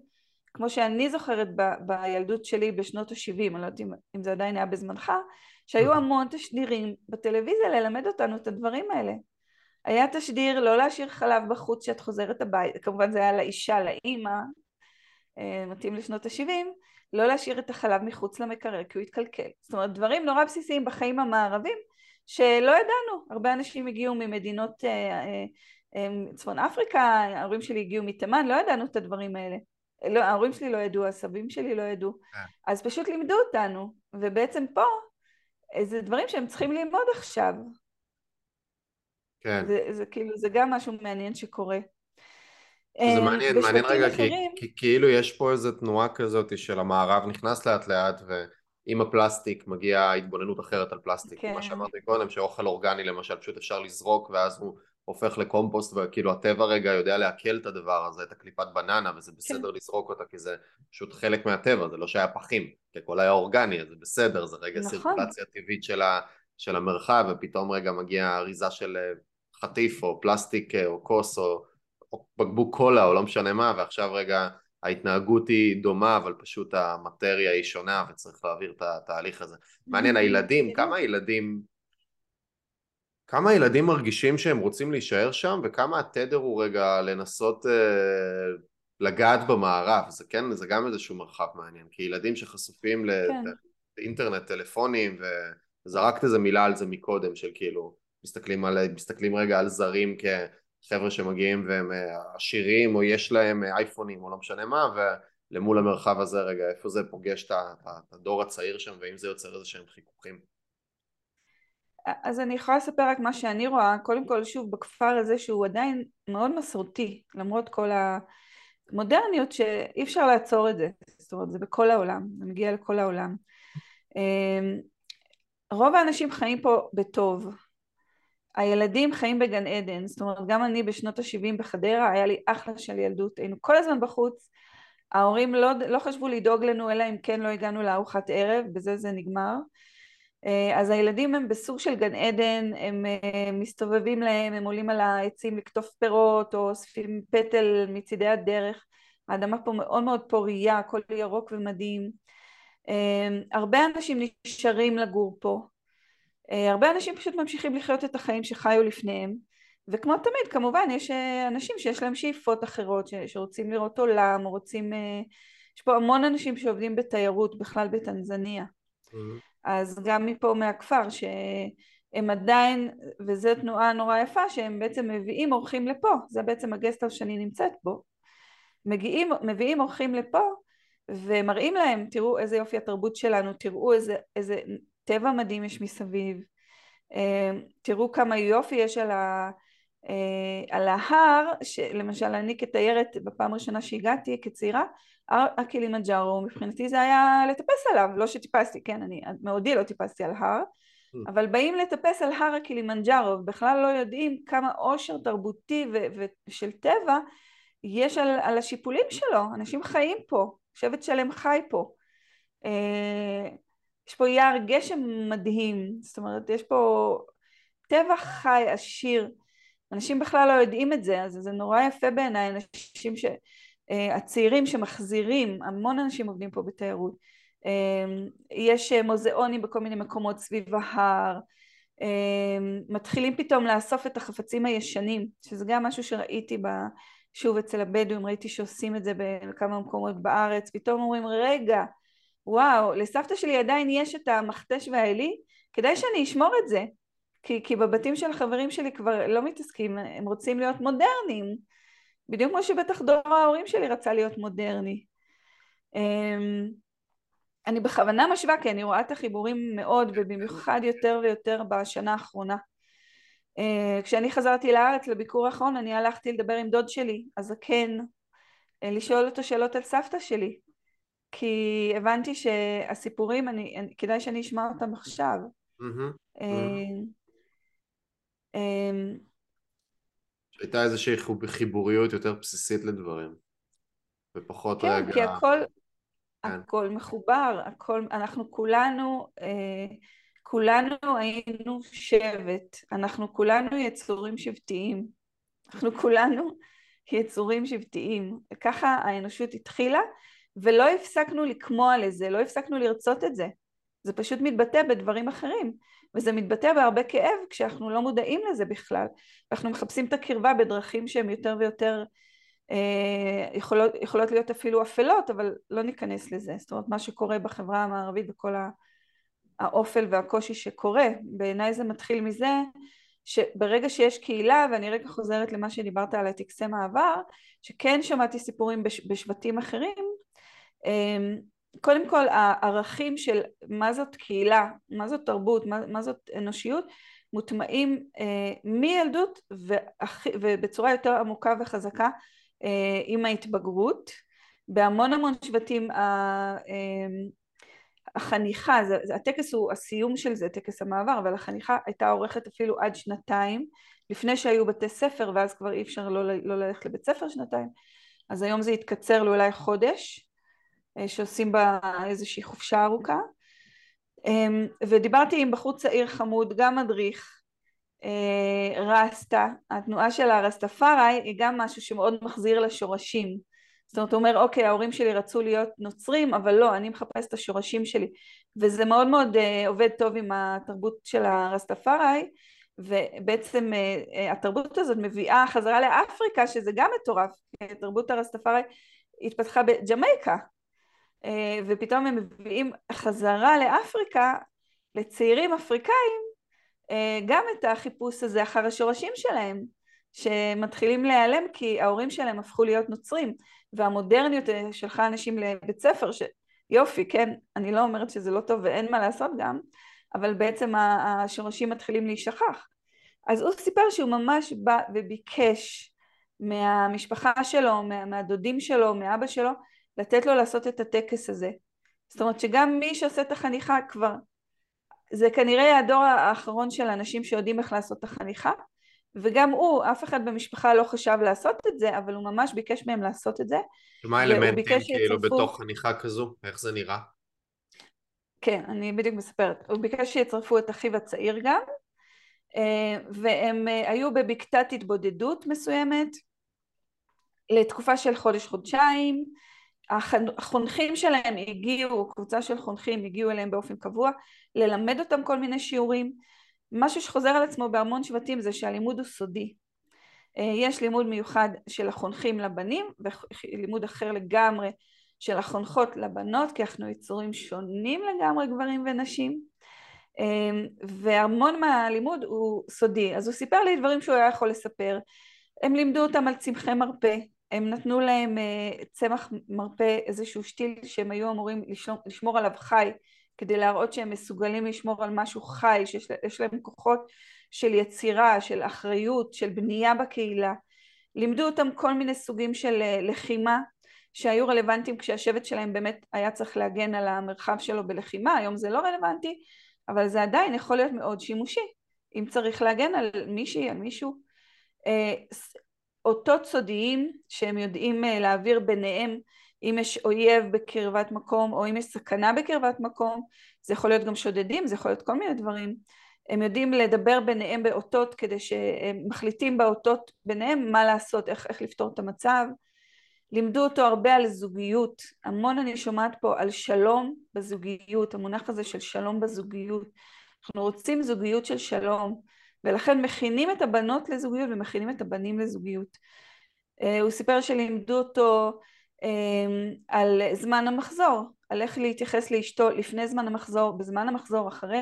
כמו שאני זוכרת בילדות שלי בשנות ה-70, אני לא יודעת אם זה עדיין היה בזמנך, שהיו המון תשדירים בטלוויזיה ללמד אותנו את הדברים האלה. היה תשדיר לא להשאיר חלב בחוץ שאת חוזרת הבית, כמובן זה היה לאישה, לאימא, מתאים לשנות ה-70, לא להשאיר את החלב מחוץ למקרר, כי הוא יתקלקל. זאת אומרת, דברים נורא בסיסיים בחיים המערבים, שלא ידענו. הרבה אנשים הגיעו ממדינות צפון אפריקה, ההורים שלי הגיעו מתימן, לא ידענו את הדברים האלה. ההורים שלי לא ידעו, הסבים שלי לא ידעו. אז פשוט לימדו אותנו, ובעצם פה, זה דברים שהם צריכים ללמוד עכשיו. כן. זה כאילו, זה גם משהו מעניין שקורה. זה מעניין, מעניין רגע, כי כאילו יש פה איזו תנועה כזאת של המערב נכנס לאט לאט, ועם הפלסטיק מגיעה התבוננות אחרת על פלסטיק, מה שאמרתי קודם, שאוכל אורגני למשל, פשוט אפשר לזרוק, ואז הוא הופך לקומפוסט, וכאילו הטבע רגע יודע להקל את הדבר הזה, את הקליפת בננה, וזה בסדר לזרוק אותה, כי זה פשוט חלק מהטבע, זה לא שהיה פחים, כי הכל היה אורגני, זה בסדר, זה רגע סירקולציה טבעית של המרחב, ופתאום רגע מגיעה אריזה של חטיף, או פלסטיק, או כוס, או בקבוק קולה, או לא משנה מה, ועכשיו רגע ההתנהגות היא דומה, אבל פשוט המטריה היא שונה, וצריך להעביר את התהליך הזה. מעניין, הילדים, כמה ילדים מרגישים שהם רוצים להישאר שם, וכמה התדר הוא רגע לנסות לגעת במערב, זה כן, זה גם איזשהו מרחב מעניין, כי ילדים שחשופים לאינטרנט, טלפונים, וזרקת איזה מילה על זה מקודם, של כאילו, מסתכלים רגע על זרים כחבר'ה שמגיעים והם עשירים, או יש להם אייפונים, או לא משנה מה, ולמול המרחב הזה רגע, איפה זה פוגש את הדור הצעיר שם, ואם זה יוצר איזה שהם חיכוכים. אז אני יכולה לספר רק מה שאני רואה, קודם כל שוב בכפר הזה שהוא עדיין מאוד מסורתי, למרות כל המודרניות שאי אפשר לעצור את זה, זאת אומרת זה בכל העולם, זה מגיע לכל העולם. רוב האנשים חיים פה בטוב, הילדים חיים בגן עדן, זאת אומרת גם אני בשנות ה-70 בחדרה היה לי אחלה של ילדות, היינו כל הזמן בחוץ, ההורים לא חשבו לדאוג לנו אלא אם כן לא הגענו לארוחת ערב, בזה זה נגמר. אז הילדים הם בסוג של גן עדן, הם מסתובבים להם, הם עולים על העצים לקטוף פירות או אוספים פטל מצידי הדרך, האדמה פה מאוד מאוד פוריה, הכל ירוק ומדהים, הרבה אנשים נשארים לגור פה, הרבה אנשים פשוט ממשיכים לחיות את החיים שחיו לפניהם, וכמו תמיד כמובן יש אנשים שיש להם שאיפות אחרות, שרוצים לראות עולם, רוצים, יש פה המון אנשים שעובדים בתיירות בכלל בטנזניה, אז גם מפה מהכפר שהם עדיין, וזו תנועה נורא יפה, שהם בעצם מביאים אורחים לפה, זה בעצם הגסטהאוס שאני נמצאת בו, מביאים אורחים לפה ומראים להם, תראו איזה יופי התרבות שלנו, תראו איזה טבע מדהים יש מסביב, תראו כמה יופי יש על ההר, למשל אני כתיירת בפעם הראשונה שהגעתי כצעירה, הקילימנג'ארו מבחינתי זה היה לטפס עליו, לא שטיפסתי, כן, אני מעודי לא טיפסתי על הר, אבל באים לטפס על הר הקילימנג'ארו, בכלל לא יודעים כמה עושר תרבותי ושל טבע יש על השיפולים שלו, אנשים חיים פה, שבט שלם חי פה, יש פה יער גשם מדהים, זאת אומרת יש פה טבע חי עשיר, אנשים בכלל לא יודעים את זה, אז זה נורא יפה בעיניי, אנשים הצעירים שמחזירים, המון אנשים עובדים פה בתיירות, יש מוזיאונים בכל מיני מקומות סביב ההר, מתחילים פתאום לאסוף את החפצים הישנים, שזה גם משהו שראיתי שוב אצל הבדואים, ראיתי שעושים את זה בכמה מקומות בארץ, פתאום אומרים רגע, וואו, לסבתא שלי עדיין יש את המכתש והעלי, כדאי שאני אשמור את זה, כי בבתים של החברים שלי כבר לא מתעסקים, הם רוצים להיות מודרניים, בדיוק כמו שבטח דור ההורים שלי רצה להיות מודרני. אני בכוונה משווה, כי אני רואה את החיבורים מאוד, ובמיוחד יותר ויותר בשנה האחרונה. כשאני חזרתי לארץ לביקור האחרון, אני הלכתי לדבר עם דוד שלי, אז כן, לשאול אותו שאלות על סבתא שלי, כי הבנתי שהסיפורים, כדאי שאני אשמע אותם עכשיו. שהייתה איזושהי חיבוריות יותר בסיסית לדברים ופחות כן, רגע. כי הכל מחובר, הכל, אנחנו כולנו היינו שבט, אנחנו כולנו יצורים שבטיים, ככה האנושות התחילה ולא הפסקנו לקמוע לזה, לא הפסקנו לרצות את זה, זה פשוט מתבטא בדברים אחרים, וזה מתבטא בהרבה כאב כשאנחנו לא מודעים לזה בכלל, אנחנו מחפשים את הקרבה בדרכים שהן יותר ויותר יכולות להיות אפילו אפלות, אבל לא ניכנס לזה, זאת אומרת מה שקורה בחברה המערבית וכל האופל והקושי שקורה, בעיניי זה מתחיל מזה, שברגע שיש קהילה, ואני רגע חוזרת למה שדיברת על הטקסם העבר, שכן שמעתי סיפורים בשבטים אחרים, קודם כל הערכים של מה זאת קהילה, מה זאת תרבות, מה זאת אנושיות, מוטמעים מילדות ובצורה יותר עמוקה וחזקה עם ההתבגרות. בהמון המון שבטים החניכה, הטקס הוא הסיום של זה, טקס המעבר, אבל החניכה הייתה עורכת אפילו עד שנתיים, לפני שהיו בתי ספר, ואז כבר אי אפשר לא ללכת לבית ספר שנתיים, אז היום זה יתקצר לאולי חודש, שעושים בה איזושהי חופשה ארוכה. ודיברתי עם בחור צעיר חמוד, גם מדריך, רסטה, התנועה של הרסטפארי היא גם משהו שמאוד מחזיר לשורשים. זאת אומרת, הוא אומר, אוקיי, ההורים שלי רצו להיות נוצרים, אבל לא, אני מחפש את השורשים שלי. וזה מאוד מאוד עובד טוב עם התרבות של הרסטפארי, ובעצם התרבות הזאת מביאה חזרה לאפריקה, שזה גם מטורף. תרבות הרסטפארי התפתחה בג'מייקה, ופתאום הם מביאים חזרה לאפריקה, לצעירים אפריקאים, גם את החיפוש הזה אחר השורשים שלהם, שמתחילים להיעלם כי ההורים שלהם הפכו להיות נוצרים, והמודרניות שלחה אנשים לבית ספר, שיופי, כן, אני לא אומרת שזה לא טוב ואין מה לעשות גם, אבל בעצם השורשים מתחילים להישכח. אז הוא סיפר שהוא ממש בא וביקש מהמשפחה שלו, מהדודים שלו, מאבא שלו, לתת לו לעשות את הטקס הזה. זאת אומרת שגם מי שעושה את החניכה כבר, זה כנראה הדור האחרון של אנשים שיודעים איך לעשות את החניכה, וגם הוא, אף אחד במשפחה לא חשב לעשות את זה, אבל הוא ממש ביקש מהם לעשות את זה. מה אלמנטים כאילו בתוך חניכה כזו? איך זה נראה? כן, אני בדיוק מספרת. הוא ביקש שיצרפו את אחיו הצעיר גם, והם היו בבקתת התבודדות מסוימת, לתקופה של חודש-חודשיים, החונכים שלהם הגיעו, קבוצה של חונכים הגיעו אליהם באופן קבוע, ללמד אותם כל מיני שיעורים. משהו שחוזר על עצמו בהמון שבטים זה שהלימוד הוא סודי. יש לימוד מיוחד של החונכים לבנים, ולימוד אחר לגמרי של החונכות לבנות, כי אנחנו יצורים שונים לגמרי, גברים ונשים, והמון מהלימוד הוא סודי. אז הוא סיפר לי דברים שהוא היה יכול לספר. הם לימדו אותם על צמחי מרפא, הם נתנו להם צמח מרפא, איזשהו שתיל שהם היו אמורים לשמור עליו חי, כדי להראות שהם מסוגלים לשמור על משהו חי, שיש להם כוחות של יצירה, של אחריות, של בנייה בקהילה. לימדו אותם כל מיני סוגים של לחימה, שהיו רלוונטיים כשהשבט שלהם באמת היה צריך להגן על המרחב שלו בלחימה, היום זה לא רלוונטי, אבל זה עדיין יכול להיות מאוד שימושי, אם צריך להגן על מישהי, על מישהו. אותות סודיים שהם יודעים להעביר ביניהם, אם יש אויב בקרבת מקום, או אם יש סכנה בקרבת מקום, זה יכול להיות גם שודדים, זה יכול להיות כל מיני דברים. הם יודעים לדבר ביניהם באותות, כדי שהם מחליטים באותות ביניהם מה לעשות, איך לפתור את המצב. לימדו אותו הרבה על זוגיות, המון אני שומעת פה על שלום בזוגיות, המונח הזה של שלום בזוגיות. אנחנו רוצים זוגיות של שלום, ולכן מכינים את הבנות לזוגיות ומכינים את הבנים לזוגיות. הוא סיפר שלימדו אותו על זמן המחזור, על איך להתייחס לאשתו לפני זמן המחזור, בזמן המחזור אחרי.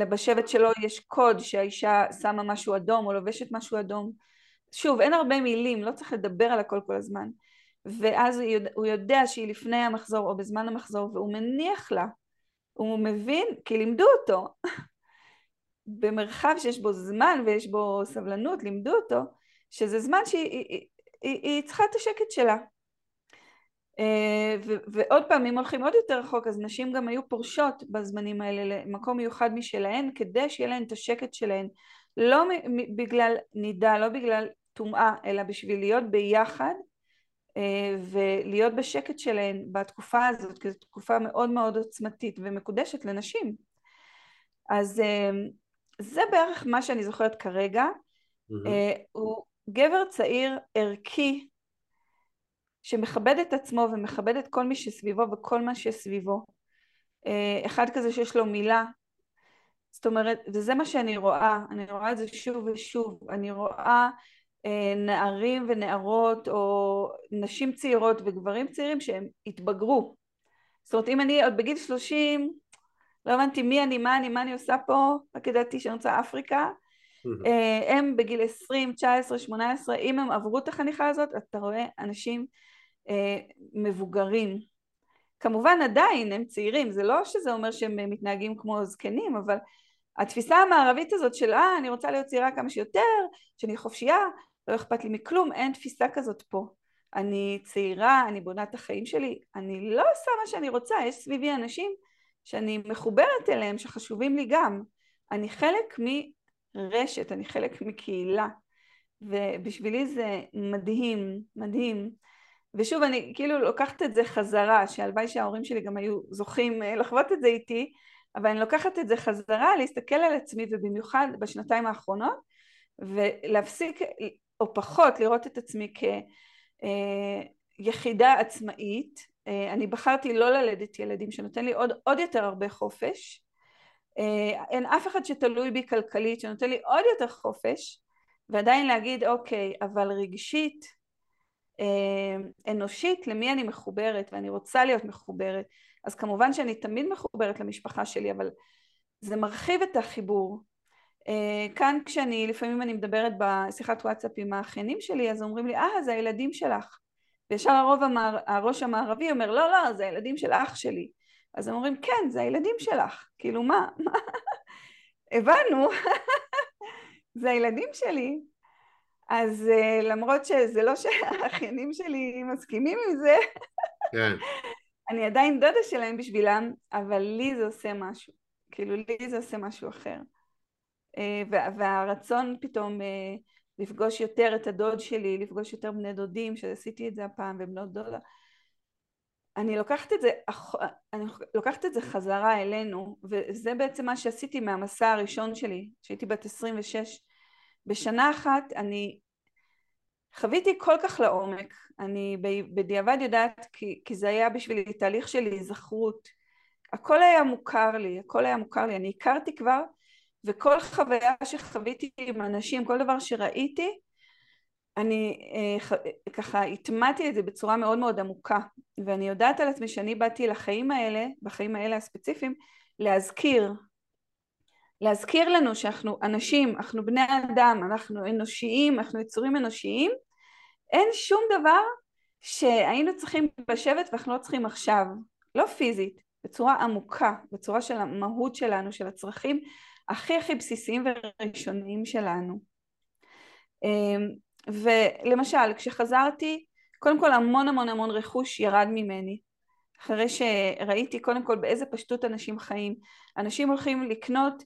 בשבט שלו יש קוד שהאישה שמה משהו אדום או לובשת משהו אדום. שוב, אין הרבה מילים, לא צריך לדבר על הכל כל הזמן. ואז הוא יודע שהיא לפני המחזור או בזמן המחזור, והוא מניח לה, הוא מבין, כי לימדו אותו. במרחב שיש בו זמן ויש בו סבלנות, לימדו אותו, שזה זמן שהיא צריכה את השקט שלה. ועוד פעם, אם הולכים עוד יותר רחוק, אז נשים גם היו פורשות בזמנים האלה למקום מיוחד משלהן, כדי שיהיה להן את השקט שלהן. לא בגלל נידה, לא בגלל טומאה, אלא בשביל להיות ביחד, ולהיות בשקט שלהן בתקופה הזאת, כי זו תקופה מאוד מאוד עוצמתית ומקודשת לנשים. אז זה בערך מה שאני זוכרת כרגע. הוא גבר צעיר ערכי, שמכבד את עצמו ומכבד את כל מי שסביבו וכל מה שסביבו. אחד כזה שיש לו מילה, זאת אומרת, וזה מה שאני רואה, אני רואה את זה שוב ושוב, אני רואה נערים ונערות, או נשים צעירות וגברים צעירים שהם התבגרו. זאת אומרת, אם אני עוד בגיל 30, לא הבנתי מי אני, מה אני עושה פה, רק ידעתי שאני רוצה אפריקה, הם בגיל 20, 19, 18, אם הם עברו את החניכה הזאת, אתה רואה אנשים מבוגרים. כמובן עדיין הם צעירים, זה לא שזה אומר שהם מתנהגים כמו זקנים, אבל התפיסה המערבית הזאת של אני רוצה להיות צעירה כמה שיותר, שאני חופשייה, לא אכפת לי מכלום, אין תפיסה כזאת פה. אני צעירה, אני בונה את החיים שלי, אני לא עושה מה שאני רוצה, יש סביבי אנשים שאני מחוברת אליהם, שחשובים לי גם. אני חלק מרשת, אני חלק מקהילה, ובשבילי זה מדהים, מדהים. ושוב, אני כאילו לוקחת את זה חזרה, שהלוואי שההורים שלי גם היו זוכים לחוות את זה איתי, אבל אני לוקחת את זה חזרה, להסתכל על עצמי, ובמיוחד בשנתיים האחרונות, ולהפסיק, או פחות, לראות את עצמי כיחידה עצמאית. אני בחרתי לא ללדת ילדים, שנותן לי עוד יותר הרבה חופש. אין אף אחד שתלוי בי כלכלית, שנותן לי עוד יותר חופש, ועדיין להגיד, אוקיי, אבל רגישית, אנושית, למי אני מחוברת, ואני רוצה להיות מחוברת. אז כמובן שאני תמיד מחוברת למשפחה שלי, אבל זה מרחיב את החיבור. כאן כשאני, לפעמים אני מדברת בשיחת וואטסאפ עם האחיינים שלי, אז אומרים לי, זה הילדים שלך. וישר הראש המערבי אומר, לא, לא, זה הילדים של אח שלי. אז הם אומרים, כן, זה הילדים שלך. כאילו, מה? הבנו. זה הילדים שלי. אז למרות שזה לא שהאחיינים שלי מסכימים עם זה, כן. אני עדיין דודה שלהם בשבילם, אבל לי זה עושה משהו. כאילו, לי זה עושה משהו אחר. והרצון פתאום לפגוש יותר את הדוד שלי, לפגוש יותר בני דודים, שעשיתי את זה הפעם, ובנות דודה. אני לוקחת את זה, חזרה אלינו, וזה בעצם מה שעשיתי מהמסע הראשון שלי, שהייתי בת 26. בשנה אחת אני חוויתי כל כך לעומק, אני בדיעבד יודעת, כי זה היה בשבילי תהליך של היזכרות, הכל היה מוכר לי, אני הכרתי כבר, וכל חוויה שחוויתי עם אנשים, כל דבר שראיתי, אני ככה התמתי את זה בצורה מאוד מאוד עמוקה, ואני יודעת על עצמי שאני באתי לחיים האלה, בחיים האלה הספציפיים, להזכיר לנו שאנחנו אנשים, אנחנו בני אדם, אנחנו אנושיים, אנחנו יצורים אנושיים, אין שום דבר שהיינו צריכים בשבט ואנחנו לא צריכים עכשיו, לא פיזית, בצורה עמוקה, בצורה של המהות שלנו, של הצרכים הכי הכי בסיסיים וראשוניים שלנו. ולמשל, כשחזרתי, קודם כל המון המון המון רכוש ירד ממני, אחרי שראיתי קודם כל באיזה פשטות אנשים חיים, אנשים הולכים לקנות,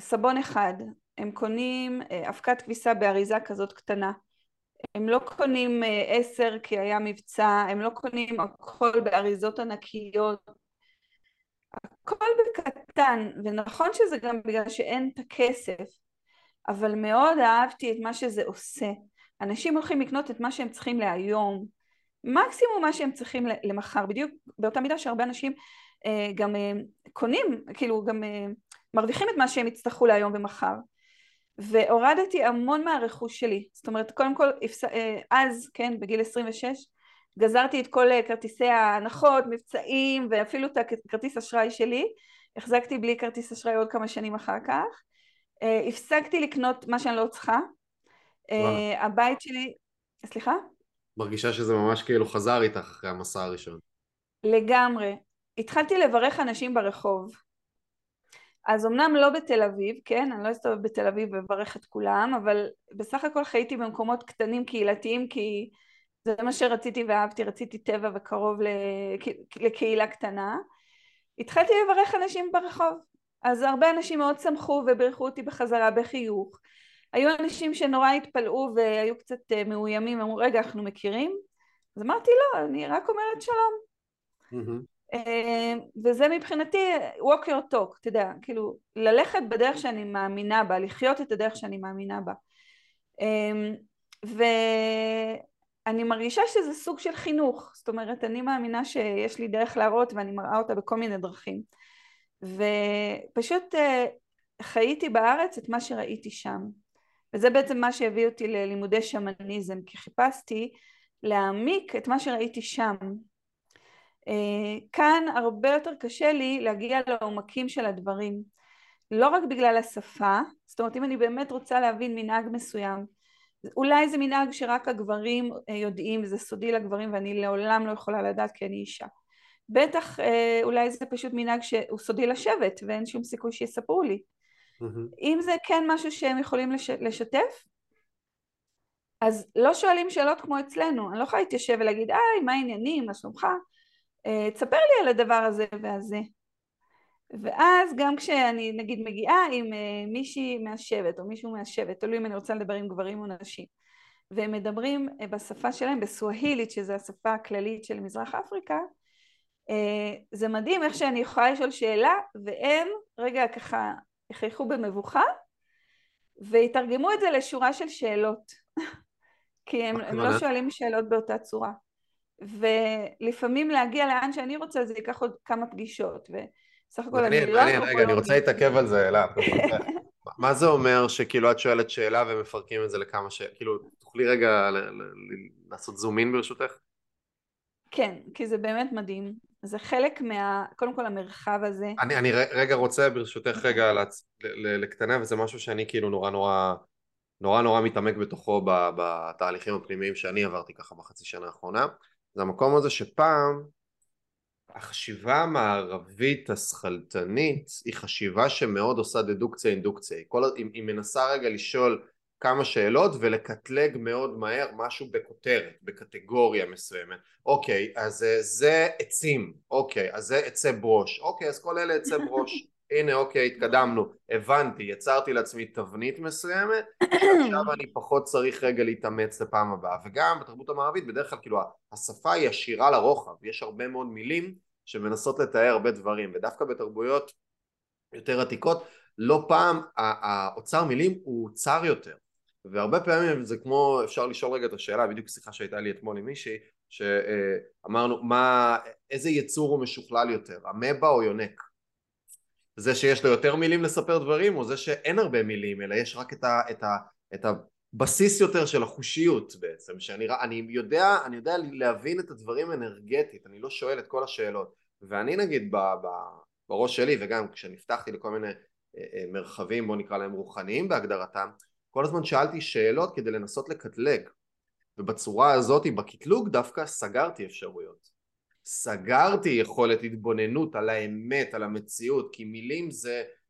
סבון אחד, הם קונים אבקת כביסה באריזה כזאת קטנה, הם לא קונים 10 כי היה מבצע, הם לא קונים הכל באריזות ענקיות, הכל בקטן, ונכון שזה גם בגלל שאין את הכסף, אבל מאוד אהבתי את מה שזה עושה. אנשים הולכים לקנות את מה שהם צריכים להיום, מקסימום מה שהם צריכים למחר, בדיוק באותה מידה שהרבה אנשים גם קונים, כאילו גם מרוויחים את מה שהם יצטרכו להיום ומחר. והורדתי המון מהרכוש שלי, זאת אומרת, קודם כל, אז, כן, בגיל 26, גזרתי את כל כרטיסי ההנחות, מבצעים, ואפילו את הכרטיס אשראי שלי, החזקתי בלי כרטיס אשראי עוד כמה שנים אחר כך, הפסקתי לקנות מה שאני לא צריכה, הבית שלי, סליחה? מרגישה שזה ממש כאילו חזר איתך אחרי המסע הראשון. לגמרי. התחלתי לברך אנשים ברחוב, אז אמנם לא בתל אביב, כן, אני לא אסתובב בתל אביב וברך את כולם, אבל בסך הכל חייתי במקומות קטנים קהילתיים, כי זה מה שרציתי ואהבתי, רציתי טבע וקרוב לקהילה קטנה. התחלתי לברך אנשים ברחוב, אז הרבה אנשים מאוד שמחו וברכו אותי בחזרה בחיוך. היו אנשים שנורא התפלאו והיו קצת מאוימים, אמרו, רגע, אנחנו מכירים? אז אמרתי, לא, אני רק אומרת שלום. וזה מבחינתי walk your talk, אתה יודע, כאילו ללכת בדרך שאני מאמינה בה, לחיות את הדרך שאני מאמינה בה. ואני מרגישה שזה סוג של חינוך, זאת אומרת, אני מאמינה שיש לי דרך להראות ואני מראה אותה בכל מיני דרכים. ופשוט חייתי בארץ את מה שראיתי שם. וזה בעצם מה שהביא אותי ללימודי שמאניזם, כי חיפשתי להעמיק את מה שראיתי שם. כאן הרבה יותר קשה לי להגיע לעומקים של הדברים, לא רק בגלל השפה, זאת אומרת אם אני באמת רוצה להבין מנהג מסוים, אולי זה מנהג שרק הגברים יודעים, זה סודי לגברים ואני לעולם לא יכולה לדעת כי אני אישה, בטח אולי זה פשוט מנהג שהוא סודי לשבת, ואין שום סיכוי שיספרו לי. אם זה כן משהו שהם יכולים לשתף, אז לא שואלים שאלות כמו אצלנו, אני לא יכולה להתיישב ולהגיד, מה העניינים, מה שלומך? תספר לי על הדבר הזה והזה. ואז גם כשאני נגיד מגיעה עם מישהי מהשבט, או מישהו מהשבט, תלוי אם אני רוצה לדבר עם גברים או נשים, והם מדברים בשפה שלהם, בסואהילית, שזו השפה הכללית של מזרח אפריקה, זה מדהים איך שאני יכולה לשאול שאלה, והם רגע ככה יחייכו במבוכה, והתרגמו את זה לשורה של שאלות, כי הם לא שואלים שאלות באותה צורה. ולפעמים להגיע לאן שאני רוצה, זה ייקח עוד כמה פגישות, וסך הכל אני רוצה להתעכב על זה, אלה. מה זה אומר שכאילו את שואלת שאלה ומפרקים את זה לכמה שאלה? כאילו, תוכלי רגע לעשות זומין ברשותך? כן, כי זה באמת מדהים. זה חלק מה, קודם כל המרחב הזה. אני רגע רוצה ברשותך רגע לקטנה, וזה משהו שאני כאילו נורא מתעמק בתוכו בתהליכים הפנימיים שאני עברתי ככה בחצי שנה האחרונה. זה המקום הזה שפעם החשיבה המערבית השכלתנית היא חשיבה שמאוד עושה דדוקציה אינדוקציה. היא מנסה רגע לשאול כמה שאלות ולקטלג מאוד מהר משהו בכותרת, בקטגוריה מסוימת. אוקיי, אז זה עצים, אוקיי, אז זה עצי ברוש, אוקיי, אז כל אלה עצי ברוש, הנה אוקיי, התקדמנו, הבנתי, יצרתי לעצמי תבנית מסוימת, עכשיו אני פחות צריך רגע להתאמץ לפעם הבאה. וגם בתרבות המערבית בדרך כלל כאילו השפה היא עשירה לרוחב, יש הרבה מאוד מילים שמנסות לתאר הרבה דברים, ודווקא בתרבויות יותר עתיקות, לא פעם האוצר מילים הוא צר יותר. והרבה פעמים זה כמו, אפשר לשאול רגע את השאלה, בדיוק שיחה שהייתה לי אתמול עם מישהי, שאמרנו, איזה יצור הוא משוכלל יותר, אמבה או יונק? זה שיש לו יותר מילים לספר דברים, או זה שאין הרבה מילים, אלא יש רק את הבסיס יותר של החושיות בעצם, שאני יודע להבין את הדברים אנרגטית, אני לא שואל את כל השאלות, ואני נגיד בראש שלי, וגם כשנפתחתי לכל מיני מרחבים, בוא נקרא להם רוחניים בהגדרתם, כל הזמן שאלתי שאלות כדי לנסות לקטלג, ובצורה הזאת, בקטלוג דווקא, סגרתי אפשרויות. סגרתי יכולת התבוננות על האמת, על המציאות, כי מילים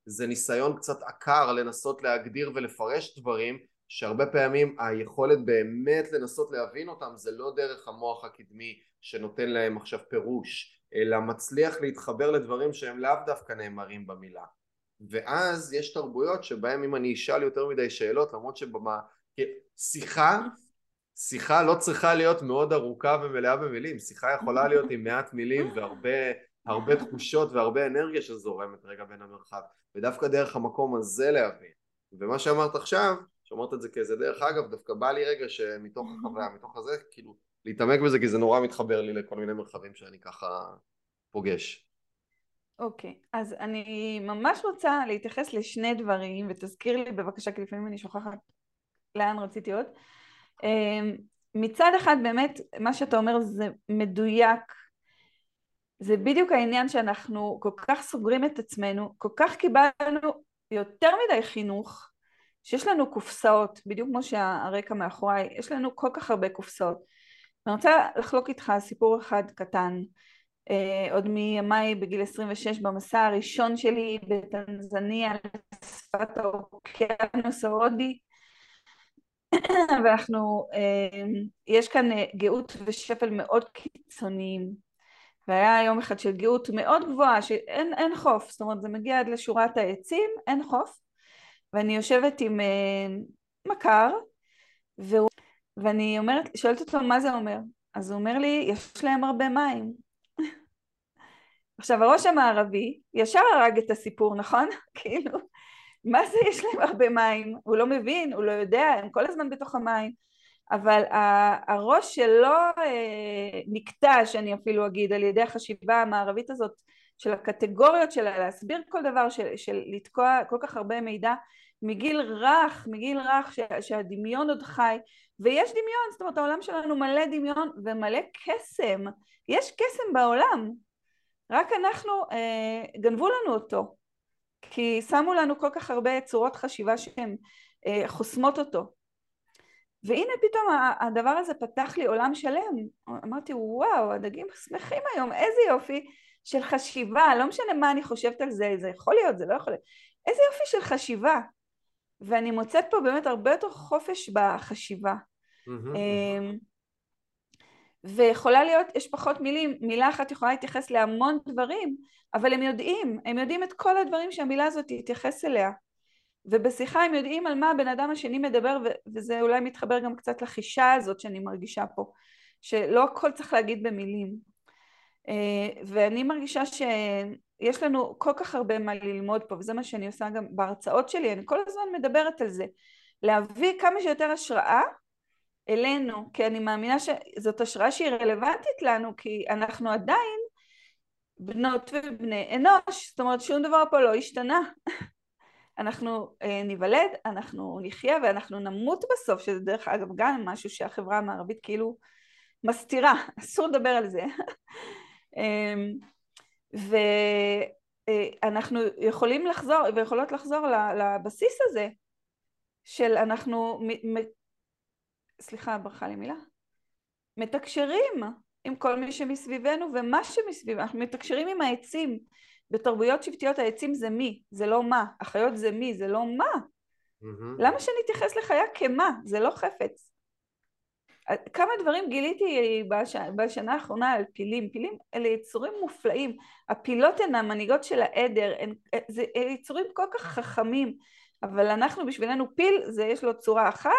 זה ניסיון קצת עקר לנסות להגדיר ולפרש דברים, שהרבה פעמים היכולת באמת לנסות להבין אותם, זה לא דרך המוח הקדמי שנותן להם עכשיו פירוש, אלא מצליח להתחבר לדברים שהם לאו דווקא נאמרים במילה. ואז יש תרבויות שבהם אם אני אשאל יותר מדי שאלות, למרות שיחה לא צריכה להיות מאוד ארוכה ומלאה במילים, שיחה יכולה להיות עם מעט מילים והרבה תחושות והרבה אנרגיה שזורמת רגע בין המרחב, ודווקא דרך המקום הזה להבין. ומה שאמרת עכשיו, שאמרת את זה כאיזה דרך אגב, דווקא בא לי רגע שמתוך החוויה, מתוך הזה, כאילו להתעמק בזה, כי זה נורא מתחבר לי לכל מיני מרחבים שאני ככה פוגש. אוקיי, אז אני ממש רוצה להתייחס לשני דברים, ותזכיר לי בבקשה, כי לפעמים אני שוכחת לאן רציתי עוד. מצד אחד באמת, מה שאתה אומר זה מדויק, זה בדיוק העניין שאנחנו כל כך סוגרים את עצמנו, כל כך קיבלנו יותר מדי חינוך, שיש לנו קופסאות, בדיוק כמו שהרקע מאחוריי, יש לנו כל כך הרבה קופסאות. אני רוצה לחלוק איתך סיפור אחד קטן, עוד מימיי בגיל 26 במסע הראשון שלי בטנזניה לשפת האוקיינוס ההודי, ואנחנו, יש כאן גאות ושפל מאוד קיצוניים, והיה יום אחד של גאות מאוד גבוהה שאין חוף, זאת אומרת זה מגיע עד לשורת העצים, אין חוף, ואני יושבת עם מכר, ואני שואלת אותו מה זה אומר, אז הוא אומר לי יש להם הרבה מים. עכשיו, הראש המערבי ישר הרג את הסיפור, נכון? כאילו, מה זה יש להם הרבה מים? הוא לא מבין, הוא לא יודע, הם כל הזמן בתוך המים, אבל הראש שלו נקטע, שאני אפילו אגיד, על ידי החשיבה המערבית הזאת, של הקטגוריות שלה, להסביר כל דבר, של לתקוע כל כך הרבה מידע, מגיל רך, שהדמיון עוד חי, ויש דמיון, זאת אומרת, העולם שלנו מלא דמיון ומלא קסם, יש קסם בעולם, רק אנחנו, גנבו לנו אותו, כי שמו לנו כל כך הרבה צורות חשיבה שהן חוסמות אותו. והנה פתאום הדבר הזה פתח לי עולם שלם, אמרתי וואו, הדגים שמחים היום, איזה יופי של חשיבה, לא משנה מה אני חושבת על זה, זה יכול להיות, זה לא יכול להיות, איזה יופי של חשיבה, ואני מוצאת פה באמת הרבה יותר חופש בחשיבה, ויכולה להיות, יש פחות מילים, מילה אחת יכולה להתייחס להמון דברים, אבל הם יודעים את כל הדברים שהמילה הזאת תתייחס אליה, ובשיחה הם יודעים על מה הבן אדם השני מדבר, וזה אולי מתחבר גם קצת לחישה הזאת שאני מרגישה פה, שלא הכל צריך להגיד במילים. ואני מרגישה שיש לנו כל כך הרבה מה ללמוד פה, וזה מה שאני עושה גם בהרצאות שלי, אני כל הזמן מדברת על זה, להביא כמה שיותר השראה אלינו, כי אני מאמינה שזאת השראה שהיא רלוונטית לנו, כי אנחנו עדיין בנות ובני אנוש, זאת אומרת שום דבר פה לא השתנה. אנחנו ניוולד, אנחנו נחיה ואנחנו נמות בסוף, שזה דרך אגב גם משהו שהחברה המערבית כאילו מסתירה, אסור לדבר על זה. ואנחנו יכולים לחזור ויכולות לחזור לבסיס הזה של אנחנו, סליחה ברכה לי מילה, מתקשרים עם כל מי שמסביבנו ומה שמסביבנו, אנחנו מתקשרים עם העצים, בתרבויות שבטיות העצים זה מי, זה לא מה, החיות זה מי, זה לא מה. למה שאני אתייחס לחיה כמה? זה לא חפץ. כמה דברים גיליתי בשנה האחרונה על פילים. פילים אלה יצורים מופלאים. הפילות הן המנהיגות של העדר, זה יצורים כל כך חכמים, אבל אנחנו בשבילנו פיל, זה יש לו צורה אחת,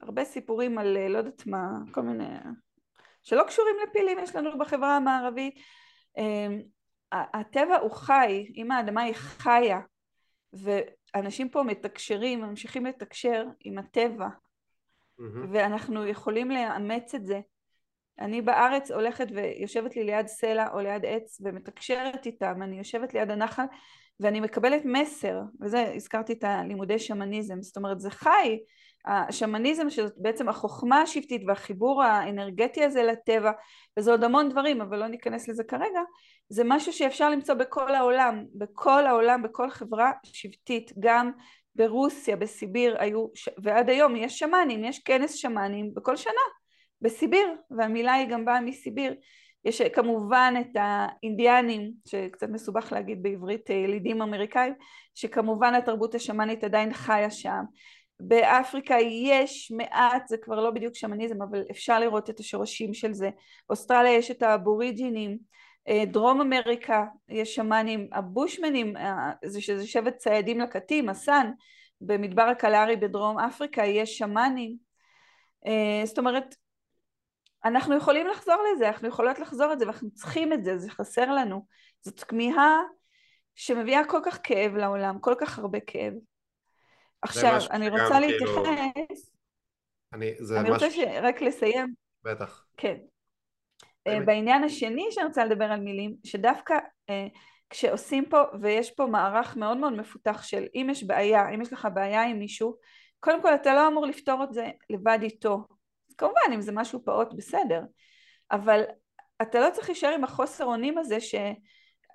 הרבה סיפורים על לא יודעת מה, כל מיני, שלא קשורים לפילים יש לנו בחברה המערבית, הטבע הוא חי, אם האדמה היא חיה, ואנשים פה מתקשרים, ממשיכים לתקשר עם הטבע, ואנחנו יכולים לאמץ את זה. אני בארץ הולכת ויושבת לי ליד סלע או ליד עץ, ומתקשרת איתם, אני יושבת ליד הנחל, ואני מקבלת מסר, וזה הזכרתי את הלימודי שמניזם, זאת אומרת זה חי, השמניזם שזאת בעצם החוכמה השבטית והחיבור האנרגטי הזה לטבע, וזה עוד המון דברים, אבל לא ניכנס לזה כרגע, זה משהו שאפשר למצוא בכל העולם, בכל העולם, בכל חברה שבטית, גם ברוסיה, בסיביר, ועד היום יש שמנים, יש כנס שמנים בכל שנה, בסיביר, והמילה היא גם באה מסיביר, יש כמובן את האינדיאנים, שקצת מסובך להגיד בעברית ילידים אמריקאים, שכמובן התרבות השמנית עדיין חיה שם, באפריקה יש מעט, זה כבר לא בדיוק שמניזם, אבל אפשר לראות את השורשים של זה. אוסטרליה יש את האבוריג'ינים, דרום אמריקה יש שמנים, הבושמנים, שזה שבט ציידים לקטים, הסן, במדבר הקלארי בדרום אפריקה יש שמנים. זאת אומרת, אנחנו יכולים לחזור לזה, אנחנו יכולות לחזור את זה, ואנחנו צריכים את זה, זה חסר לנו. זאת כמיהה שמביאה כל כך כאב לעולם, כל כך הרבה כאב. עכשיו, אני רוצה להתייחס, אני רוצה רק לסיים, בטח. כן. בעניין השני שאני רוצה לדבר על מילים, שדווקא כשעושים פה, ויש פה מערך מאוד מאוד מפותח של אם יש בעיה, אם יש לך בעיה עם מישהו, קודם כל אתה לא אמור לפתור את זה לבד איתו. כמובן, אם זה משהו פעוט בסדר, אבל אתה לא צריך להישאר עם החוסר אונים הזה ש...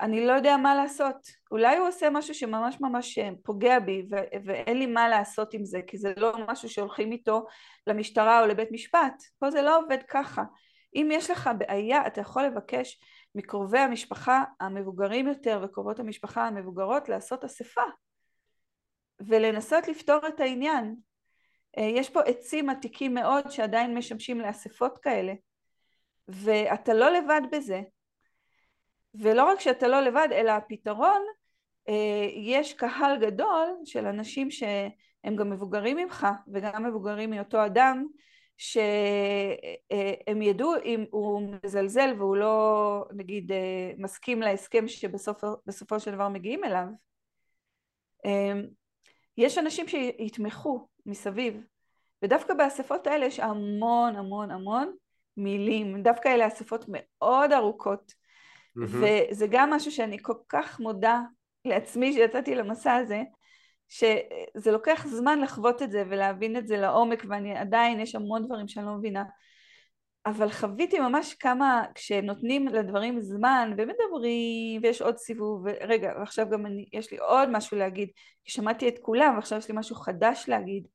אני לא יודע מה לעשות, אולי הוא עושה משהו שממש ממש פוגע בי, ואין לי מה לעשות עם זה, כי זה לא משהו שהולכים איתו למשטרה או לבית משפט, פה זה לא עובד ככה. אם יש לך בעיה, אתה יכול לבקש מקרובי המשפחה המבוגרים יותר, וקרובות המשפחה המבוגרות, לעשות אספה, ולנסות לפתור את העניין. יש פה עצים עתיקים מאוד, שעדיין משמשים לאספות כאלה, ואתה לא לבד בזה, ולא רק שאתה לא לבד, אלא הפתרון, יש קהל גדול של אנשים שהם גם מבוגרים ממך, וגם מבוגרים מאותו אדם, שהם ידעו אם הוא מזלזל, והוא לא, נגיד, מסכים להסכם שבסופו של דבר מגיעים אליו. יש אנשים שיתמכו מסביב, ודווקא באספות האלה יש המון המון המון מילים, דווקא אלה אספות מאוד ארוכות, וזה גם משהו שאני כל כך מודה לעצמי שיצאתי למסע הזה, שזה לוקח זמן לחוות את זה ולהבין את זה לעומק, ואני עדיין, יש המון דברים שאני לא מבינה, אבל חוויתי ממש כמה, כשנותנים לדברים זמן ומדברים, ויש עוד סיבוב, רגע, ועכשיו גם יש לי עוד משהו להגיד, כי שמעתי את כולם, ועכשיו יש לי משהו חדש להגיד,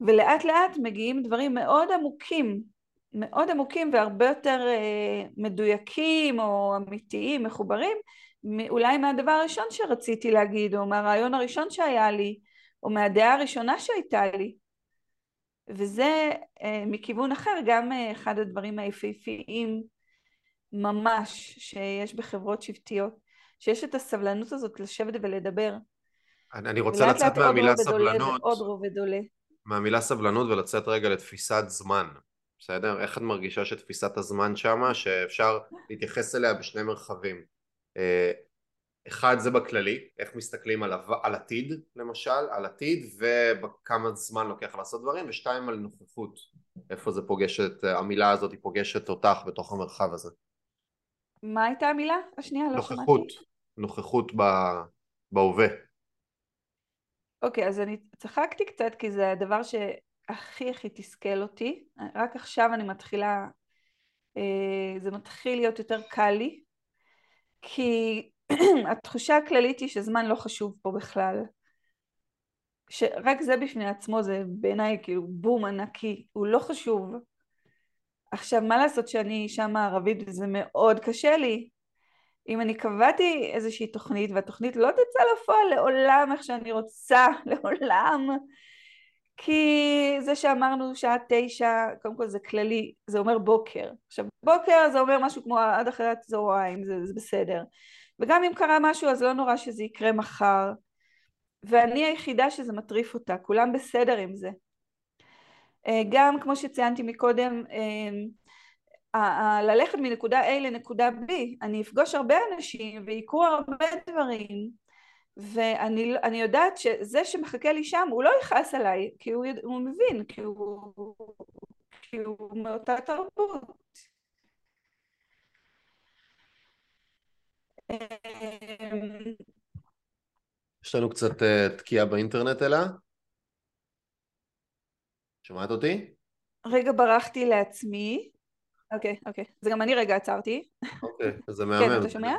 ולאט לאט מגיעים דברים מאוד עמוקים, מאוד עמוקים והרבה יותר מדויקים או אמיתיים, מחוברים, אולי מהדבר הראשון שרציתי להגיד, או מהרעיון הראשון שהיה לי, או מהדעה הראשונה שהייתה לי. וזה מכיוון אחר, גם אחד הדברים היפהפיים ממש שיש בחברות שבטיות, שיש את הסבלנות הזאת לשבת ולדבר. אני רוצה לצאת מהמילה סבלנות, מהמילה סבלנות ולצאת רגע לתפיסת זמן. בסדר? איך את מרגישה שתפיסת הזמן שמה, שאפשר להתייחס אליה בשני מרחבים? אחד זה בכללי, איך מסתכלים על עתיד, למשל, על עתיד, וכמה זמן לוקח לעשות דברים, ושתיים על נוכחות, איפה זה פוגשת, המילה הזאת היא פוגשת אותך בתוך המרחב הזה. מה הייתה המילה? השנייה, לא שמעתי. נוכחות בהווה. אוקיי, אז אני צחקתי קצת, כי זה הדבר שהכי הכי תסכל אותי, רק עכשיו אני מתחילה, זה מתחיל להיות יותר קל לי, כי התחושה הכללית היא שזמן לא חשוב פה בכלל. שרק זה בפני עצמו, זה בעיניי כאילו בום ענקי, הוא לא חשוב. עכשיו, מה לעשות שאני אישה מערבית, זה מאוד קשה לי. אם אני קבעתי איזושהי תוכנית, והתוכנית לא תצא לפועל לעולם איך שאני רוצה, לעולם. כי זה שאמרנו שעה 9, קודם כל זה כללי, זה אומר בוקר. עכשיו, בוקר זה אומר משהו כמו עד אחרי הצהריים, זה בסדר. וגם אם קרה משהו, אז לא נורא שזה יקרה מחר. ואני היחידה שזה מטריף אותה, כולם בסדר עם זה. גם כמו שציינתי מקודם, ללכת מנקודה A לנקודה B, אני אפגוש הרבה אנשים ויקרו הרבה דברים, ואני יודעת שזה שמחכה לי שם, הוא לא יכעס עליי, כי הוא מבין, כי הוא מאותה תרבות. יש לנו קצת תקיעה באינטרנט, אלה? שמעת אותי? רגע, ברחתי לעצמי. אוקיי. זה גם אני רגע עצרתי. אוקיי, זה מהמם. אתה שומע?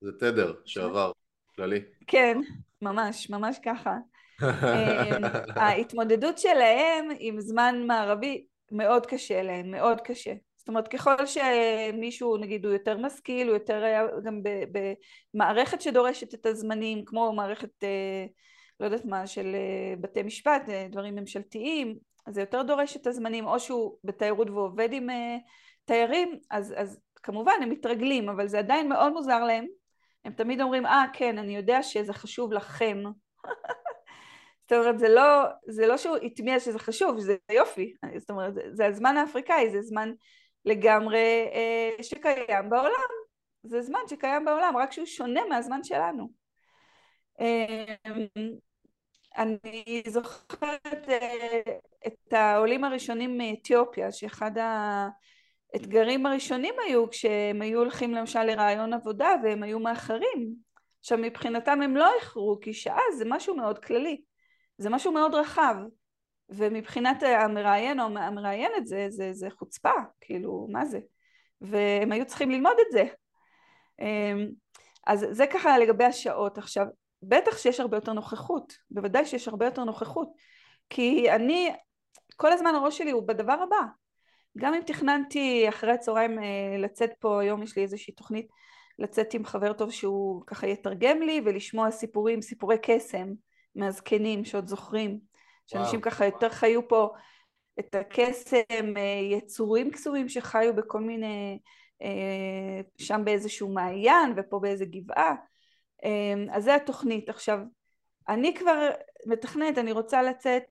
זה תדר שעבר. כללי. כן, ממש, ממש ככה. ההתמודדות שלהם עם זמן מערבי מאוד קשה להם, מאוד קשה. זאת אומרת, ככל שמישהו, נגיד, הוא יותר משכיל, הוא יותר היה גם במערכת שדורשת את הזמנים, כמו מערכת, לא יודעת מה, של בתי משפט, דברים ממשלתיים, אז זה יותר דורש את הזמנים, או שהוא בתיירות ועובד עם תיירים, אז כמובן הם מתרגלים, אבל זה עדיין מאוד מוזר להם. הם תמיד אומרים, כן, אני יודע שזה חשוב לכם. זאת אומרת, זה לא שהוא התמיע שזה חשוב, זה יופי. זאת אומרת, זה הזמן האפריקאי, זה זמן לגמרי שקיים בעולם. זה זמן שקיים בעולם, רק שהוא שונה מהזמן שלנו. אני זוכרת את העולים הראשונים מאתיופיה, שאחד האתגרים הראשונים היו כשהם היו הולכים למשל לרעיון עבודה והם היו מאחרים. עכשיו מבחינתם הם לא איחרו, כי שעה זה משהו מאוד כללי, זה משהו מאוד רחב, ומבחינת המראיין או המראיינת זה חוצפה, כאילו מה זה? והם היו צריכים ללמוד את זה. אז זה ככה לגבי השעות. עכשיו בטח שיש הרבה יותר נוכחות, בוודאי שיש הרבה יותר נוכחות, כי אני, כל הזמן הראש שלי הוא בדבר הבא. גם אם תכננתי אחרי הצהריים לצאת פה, היום יש לי איזושהי תוכנית, לצאת עם חבר טוב שהוא ככה יתרגם לי, ולשמוע סיפורים, סיפורי קסם, מהזקנים שעוד זוכרים, שאנשים ככה יותר חיו פה את הקסם, יצורים קסומים שחיו בכל מיני, שם באיזשהו מעיין, ופה באיזה גבעה, אז זה התוכנית. עכשיו, אני כבר מתכננת, אני רוצה לצאת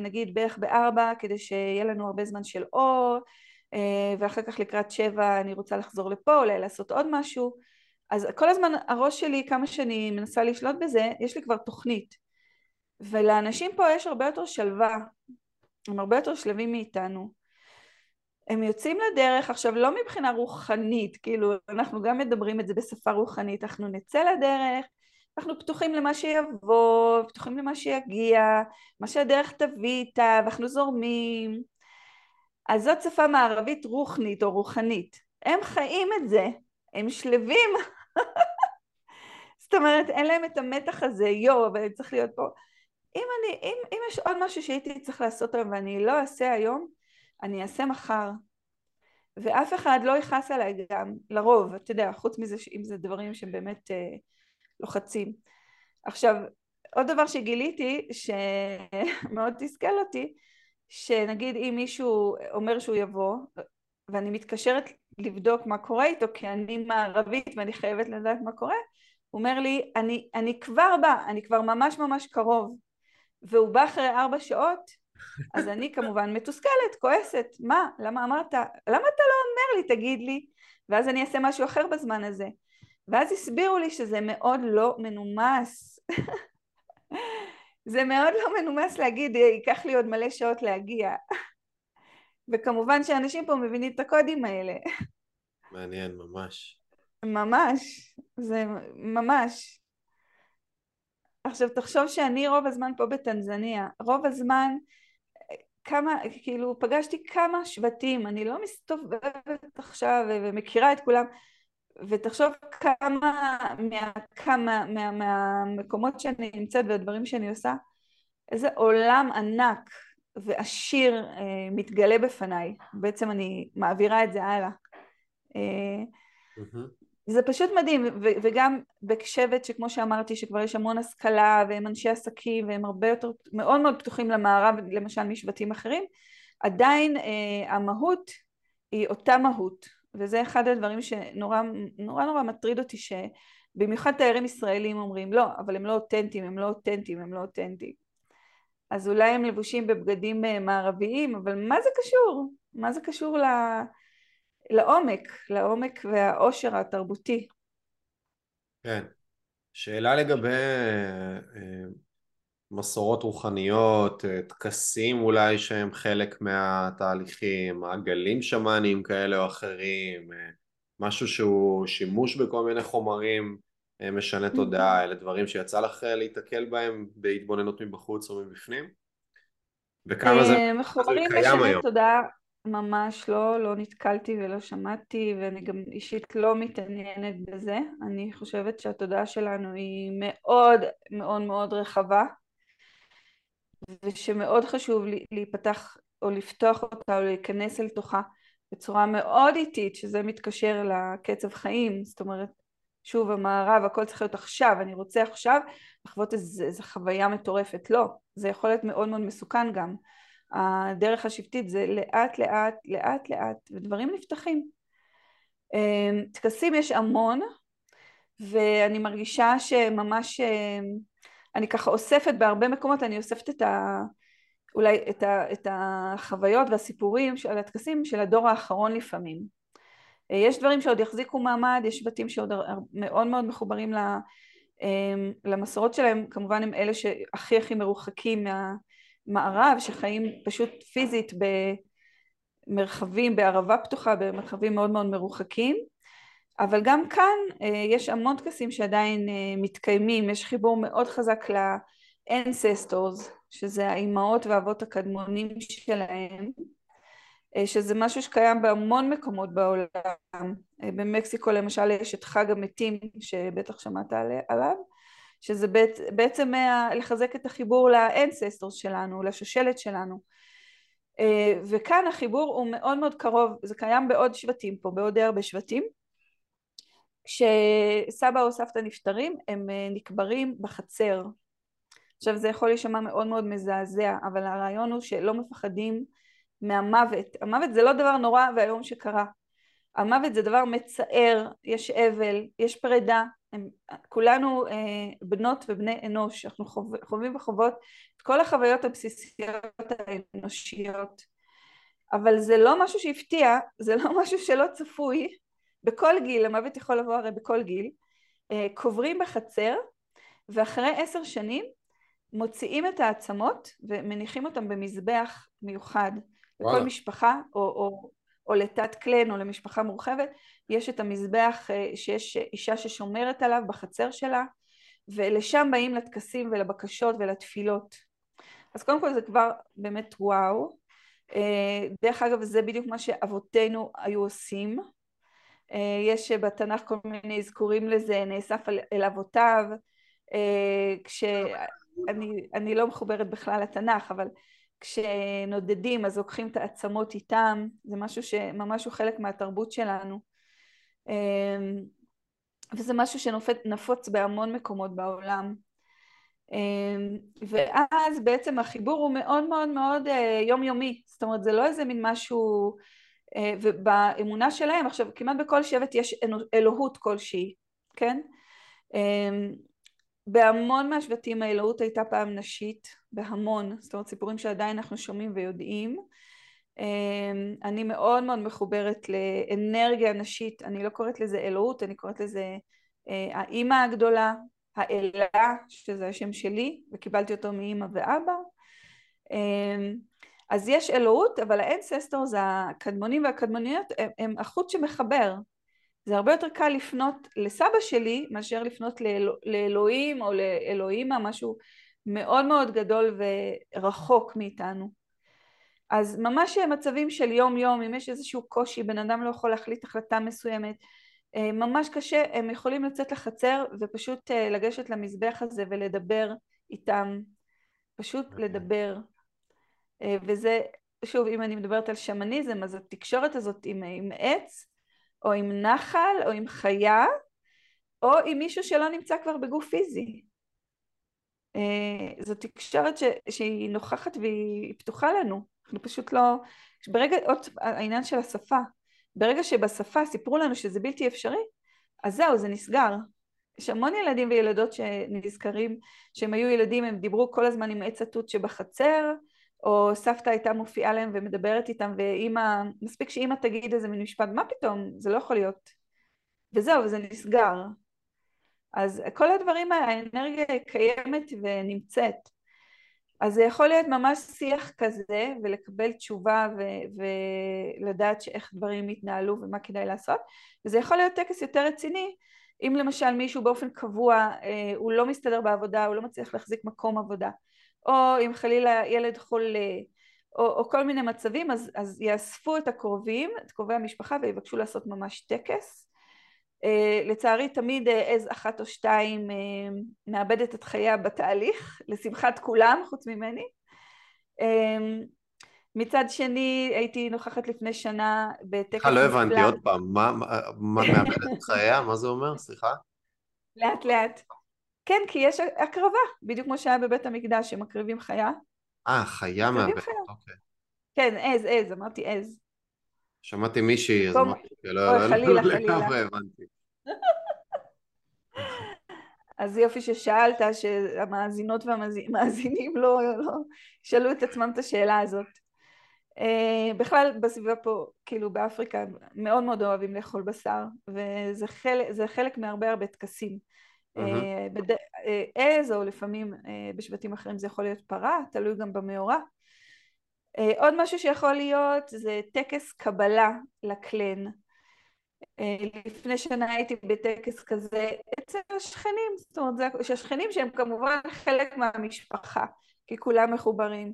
נגיד בערך 4, כדי שיהיה לנו הרבה זמן של אור, ואחר כך לקראת 7 אני רוצה לחזור לפה, אולי לעשות עוד משהו. אז כל הזמן הראש שלי, כמה שאני מנסה לשלוט בזה, יש לי כבר תוכנית. ולאנשים פה יש הרבה יותר שלווה, הם הרבה יותר שלווים מאיתנו. הם יוצאים לדרך, עכשיו לא מבחינה רוחנית, כאילו אנחנו גם מדברים את זה בשפה רוחנית, אנחנו נצא לדרך, אנחנו פתוחים למה שיבוא, פתוחים למה שיגיע, מה שהדרך תביא איתה, ואנחנו זורמים. אז זאת שפה מערבית רוחנית או רוחנית. הם חיים את זה, הם שלבים. זאת אומרת, אין להם את המתח הזה, יו, אבל צריך להיות פה. אם יש עוד משהו שהייתי צריך לעשות היום ואני לא אעשה היום, אני אעשה מחר. ואף אחד לא יכעס עליי גם, לרוב, אתה יודע, חוץ מזה, אם זה דברים שבאמת לוחצים. עכשיו, עוד דבר שגיליתי, שמאוד תסכל אותי, שנגיד אם מישהו אומר שהוא יבוא, ואני מתקשרת לבדוק מה קורה איתו, כי אני מערבית ואני חייבת לדעת מה קורה, הוא אומר לי, אני כבר בא, אני כבר ממש ממש קרוב, והוא בא אחרי 4 שעות, אז אני כמובן מתוסכלת, כועסת, מה? למה אמרת? למה אתה לא אומר לי, תגיד לי? ואז אני אעשה משהו אחר בזמן הזה. ואז הסבירו לי שזה מאוד לא מנומס. זה מאוד לא מנומס להגיד, ייקח לי עוד מלא שעות להגיע. וכמובן שאנשים פה מבינים את הקודים האלה. מעניין, ממש. ממש, זה ממש. עכשיו תחשוב שאני רוב הזמן פה בטנזניה, רוב הזמן כמה, כאילו פגשתי כמה שבטים, אני לא מסתובבת עכשיו ומכירה את כולם, ותחשוב כמה מהמקומות שאני נמצאת והדברים שאני עושה, איזה עולם ענק ועשיר מתגלה בפניי, בעצם אני מעבירה את זה הלאה. זה פשוט מדהים, וגם בקשבת שכמו שאמרתי שכבר יש המון השכלה והם אנשי עסקים והם הרבה יותר מאוד מאוד פתוחים למערב למשל משבטים אחרים, עדיין המהות היא אותה מהות, וזה אחד הדברים שנורא נורא מטריד אותי, שבמיוחד תיירים ישראלים אומרים לא, אבל הם לא אותנטיים, הם לא אותנטיים. אז אולי הם לבושים בבגדים מערביים, אבל מה זה קשור? מה זה קשור לעומק והאושר התרבותי. כן. שאלה לגבי מסורות רוחניות, תקסים אולי שהם חלק מהתהליכים, מעגלים שמאניים כאלה או אחרים, משהו שהוא שימוש בכל מיני חומרים משנה תודעה, אלה דברים שיצא לך להתקל בהם בהתבוננות מבחוץ או מבפנים? וכמה זה קיים היום? חומרים משנה תודעה, ממש לא נתקלתי ולא שמעתי, ואני גם אישית לא מתעניינת בזה. אני חושבת שהתודעה שלנו היא מאוד מאוד מאוד רחבה, ושמאוד חשוב להיפתח או לפתוח אותה או להיכנס אל תוכה בצורה מאוד איטית, שזה מתקשר לקצב חיים. זאת אומרת, שוב, המערב, הכל צריך להיות עכשיו, אני רוצה עכשיו לחוות איזו חוויה מטורפת. לא, זה יכול להיות מאוד מאוד מסוכן גם. הדרך השבטית זה לאט לאט, ודברים נפתחים. תקסים יש המון, ואני מרגישה שממש, אני ככה אוספת בהרבה מקומות, אני אוספת את החוויות והסיפורים על התקסים של הדור האחרון לפעמים. יש דברים שעוד יחזיקו מעמד, יש בתים שעוד מאוד מאוד מחוברים למסורות שלהם, כמובן הם אלה שהכי הכי מרוחקים מערב, שחיים פשוט פיזית במרחבים, בערבה פתוחה, במרחבים מאוד מאוד מרוחקים, אבל גם כאן יש המון טקסים שעדיין מתקיימים, יש חיבור מאוד חזק ל-ancestors, שזה האימהות והאבות הקדמונים שלהם, שזה משהו שקיים בהמון מקומות בעולם, במקסיקו למשל יש את חג המתים, שבטח שמעת עליו, שזה בעצם לחזק את החיבור לאנססטורס שלנו, לשושלת שלנו. וכאן החיבור הוא מאוד מאוד קרוב, זה קיים בעוד שבטים פה, בעוד הרבה שבטים. כשסבא או סבתא נפטרים, הם נקברים בחצר. עכשיו זה יכול להישמע מאוד מאוד מזעזע, אבל הרעיון הוא שלא מפחדים מהמוות. המוות זה לא דבר נורא והיום שקרה. המוות זה דבר מצער, יש אבל, יש פרידה, כולנו בנות ובני אנוש, אנחנו חווים וחוות את כל החוויות הבסיסיות האנושיות, אבל זה לא משהו שהפתיע, זה לא משהו שלא צפוי, בכל גיל, המוות יכול לבוא הרי בכל גיל, קוברים בחצר, ואחרי 10 שנים מוציאים את העצמות ומניחים אותם במזבח מיוחד, לכל משפחה או לתת קלן, או למשפחה מורחבת, יש את המזבח שיש אישה ששומרת עליו בחצר שלה, ולשם באים לתקסים ולבקשות ולתפילות. אז קודם כל זה כבר באמת וואו. דרך אגב, זה בדיוק מה שאבותינו היו עושים. יש בתנ"ך כל מיני אזכורים לזה, נאסף אל אבותיו, אני לא מחוברת בכלל לתנ"ך, אבל כשנודדים אז לוקחים את העצמות איתם, זה משהו שממש הוא חלק מהתרבות שלנו, וזה משהו שנפוץ בהמון מקומות בעולם. ואז בעצם החיבור הוא מאוד מאוד מאוד יומיומי, זאת אומרת זה לא איזה מין משהו, ובאמונה שלהם, עכשיו כמעט בכל שבט יש אלוהות כלשהי, כן? בהמון מהשבטים האלוהות הייתה פעם נשית, בהמון, זאת אומרת סיפורים שעדיין אנחנו שומעים ויודעים. אני מאוד מאוד מחוברת לאנרגיה נשית, אני לא קוראת לזה אלוהות, אני קוראת לזה האמא הגדולה, האלה, שזה השם שלי, וקיבלתי אותו מאמא ואבא. אז יש אלוהות, אבל האנססטורס, הקדמונים והקדמוניות, הם החוט שמחבר. זה הרבה יותר קל לפנות לסבא שלי, מאשר לפנות לאלוהים או לאלוהימה, משהו מאוד מאוד גדול ורחוק מאיתנו. אז ממש מצבים של יום-יום, אם יש איזשהו קושי, בן אדם לא יכול להחליט החלטה מסוימת, ממש קשה, הם יכולים לצאת לחצר ופשוט לגשת למזבח הזה ולדבר איתם, פשוט לדבר. וזה, שוב, אם אני מדברת על שמניזם, אז התקשורת הזאת עם עץ, או עם נחל, או עם חיה, או עם מישהו שלא נמצא כבר בגוף פיזי. זו תקשורת שהיא נוכחת והיא פתוחה לנו. אנחנו פשוט לא... ברגע, עוד העניין של השפה, ברגע שבשפה סיפרו לנו שזה בלתי אפשרי, אז זהו, זה נסגר. יש המון ילדים וילדות שנזכרים, שהם היו ילדים, הם דיברו כל הזמן עם עץ התות שבחצר, או סבתא הייתה מופיעה להם ומדברת איתם, ואמא, מספיק שאמא תגיד איזה מין משפט, מה פתאום? זה לא יכול להיות. וזהו, זה נסגר. אז כל הדברים, האנרגיה קיימת ונמצאת. אז זה יכול להיות ממש שיח כזה, ולקבל תשובה ולדעת שאיך דברים יתנהלו ומה כדאי לעשות. וזה יכול להיות טקס יותר רציני, אם למשל מישהו באופן קבוע, הוא לא מסתדר בעבודה, הוא לא מצליח להחזיק מקום עבודה. או אם חלילה ילד חולה, או כל מיני מצבים, אז יאספו את הקרובים, את קרובי המשפחה, ויבקשו לעשות ממש טקס. לצערי, תמיד איזו אחת או שתיים מאבדת את חייה בתהליך, לשמחת כולם, חוץ ממני. מצד שני, הייתי נוכחת לפני שנה בטקס... לא הבנתי עוד פעם, מה מאבדת את חייה? מה זה אומר? סליחה? לאט לאט. כן, כי יש הקרבה, בדיוק כמו שהיה בבית המקדש, שמקריבים חיה. חיה מהבית, אוקיי. כן, אז, אמרתי אז. שמעתי מישהי, אז אמרתי, חלילה, חלילה. אז יופי ששאלת, שהמאזינות והמאזינים לא שאלו את עצמם את השאלה הזאת. בכלל, בסביבה פה, כאילו באפריקה, מאוד מאוד אוהבים לאכול בשר, וזה חלק מהרבה הרבה טקסים. אז או לפעמים בשבטים אחרים זה יכול להיות פרה, תלוי גם במאורה. עוד משהו שיכול להיות זה טקס קבלה לקלן. לפני שנה הייתי בטקס כזה אצל השכנים, זאת אומרת שהשכנים שהם כמובן חלק מהמשפחה, כי כולם מחוברים,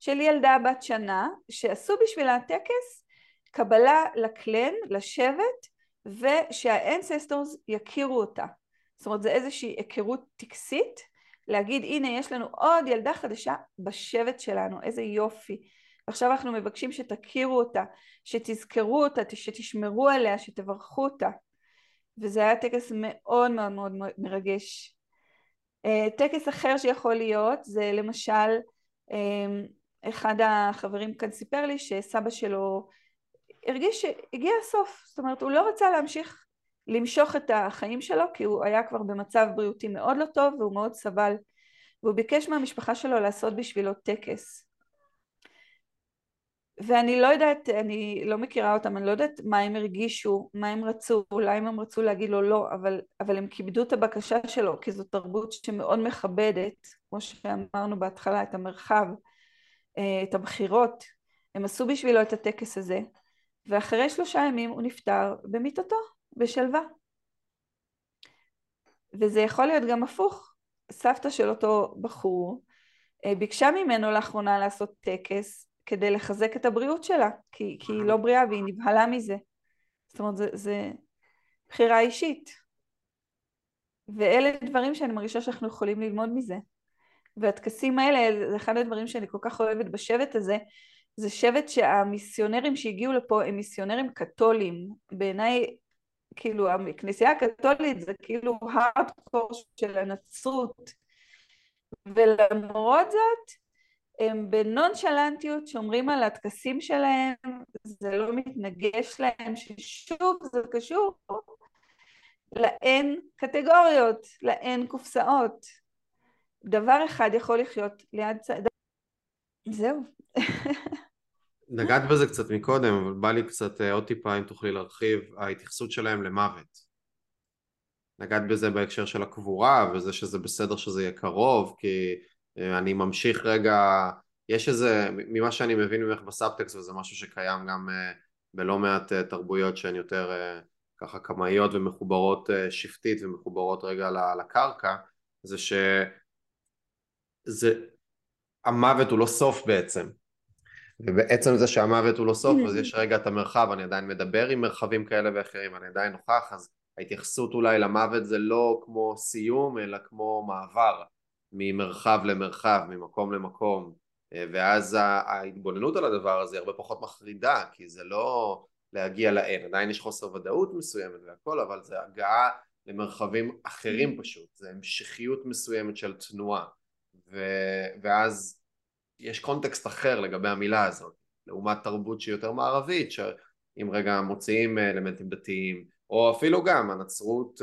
של ילדה בת שנה שעשו בשבילה טקס קבלה לקלן, לשבט, ושהאנססטורס יכירו אותה. זאת אומרת, זה איזושהי היכרות טקסית, להגיד, הנה, יש לנו עוד ילדה חדשה בשבט שלנו, איזה יופי. עכשיו אנחנו מבקשים שתכירו אותה, שתזכרו אותה, שתשמרו עליה, שתברכו אותה. וזה היה טקס מאוד מאוד מאוד מרגש. טקס אחר שיכול להיות, זה למשל, אחד החברים כאן סיפר לי, שסבא שלו הרגיש שהגיע הסוף, זאת אומרת, הוא לא רצה להמשיך, למשוך את החיים שלו, כי הוא היה כבר במצב בריאותי מאוד לא טוב, והוא מאוד סבל, והוא ביקש מהמשפחה שלו לעשות בשבילו טקס. ואני לא יודעת, אני לא מכירה אותם, אני לא יודעת מה הם הרגישו, מה הם רצו, אולי הם רצו להגיד לו לא, אבל הם כיבדו את הבקשה שלו, כי זו תרבות שמאוד מכבדת, כמו שאמרנו בהתחלה, את המרחב, את הבחירות, הם עשו בשבילו את הטקס הזה, ואחרי 3 ימים הוא נפטר במיטתו. בשלווה. וזה יכול להיות גם הפוך. סבתא של אותו בחור ביקשה ממנו לאחרונה לעשות טקס כדי לחזק את הבריאות שלה, כי היא לא בריאה והיא נבהלה מזה. זאת אומרת, זה בחירה אישית. ואלה דברים שאני מרגישה שאנחנו יכולים ללמוד מזה. והטקסים האלה, זה אחד הדברים שאני כל כך אוהבת בשבט הזה, זה שבט שהמיסיונרים שהגיעו לפה הם מיסיונרים קתולים, בעיניי כאילו הכנסייה הקתולית זה כאילו הארדקור של הנצרות, ולמרות זאת הם בנונשלנטיות שומרים על הטקסים שלהם, זה לא מתנגש להם, ששוב זה קשור לאין קטגוריות, לאין קופסאות, דבר אחד יכול לחיות ליד צעדה, זהו. נגעת בזה קצת מקודם, אבל בא לי קצת עוד טיפה אם תוכלי להרחיב, ההתייחסות שלהם למוות. נגעת בזה בהקשר של הקבורה, וזה שזה בסדר שזה יהיה קרוב, כי אני ממשיך רגע, יש איזה, ממה שאני מבין ממך בסאבטקסט, וזה משהו שקיים גם בלא מעט תרבויות שהן יותר ככה קמאיות ומחוברות שבטית ומחוברות רגע לקרקע, זה המוות הוא לא סוף בעצם. ובעצם זה שהמוות הוא לא סוף, אז יש רגע את המרחב, אני עדיין מדבר עם מרחבים כאלה ואחרים, אני עדיין נוכח, אז ההתייחסות אולי למוות זה לא כמו סיום, אלא כמו מעבר, ממרחב למרחב, ממקום למקום, ואז ההתבוננות על הדבר הזה הרבה פחות מחרידה, כי זה לא להגיע לאין, עדיין יש חוסר ודאות מסוימת והכל, אבל זה הגעה למרחבים אחרים פשוט, זה המשכיות מסוימת של תנועה, ואז יש קונטקסט אחר לגבי המילה הזאת, לעומת תרבות שהיא יותר מערבית, שאם רגע מוציאים אלמנטים דתיים, או אפילו גם הנצרות,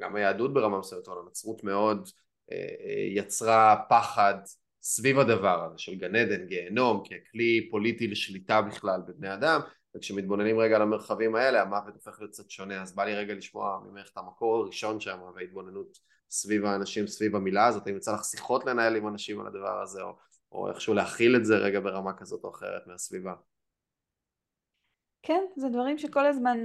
גם היהדות ברמה מסוימת, הנצרות מאוד יצרה פחד סביב הדבר הזה, של גן עדן, גיהנום, ככלי פוליטי לשליטה בכלל בבני אדם, וכשמתבוננים רגע על המרחבים האלה, המוות הופך להיות קצת שונה, אז בא לי רגע לשמוע ממך את המקור הראשון שם, וההתבוננות סביב האנשים, סביב המילה הזאת, אם יצא לך שיחות לנהל עם אנשים על הדבר הזה, או איכשהו להכיל את זה רגע ברמה כזאת או אחרת מהסביבה. כן, זה דברים שכל הזמן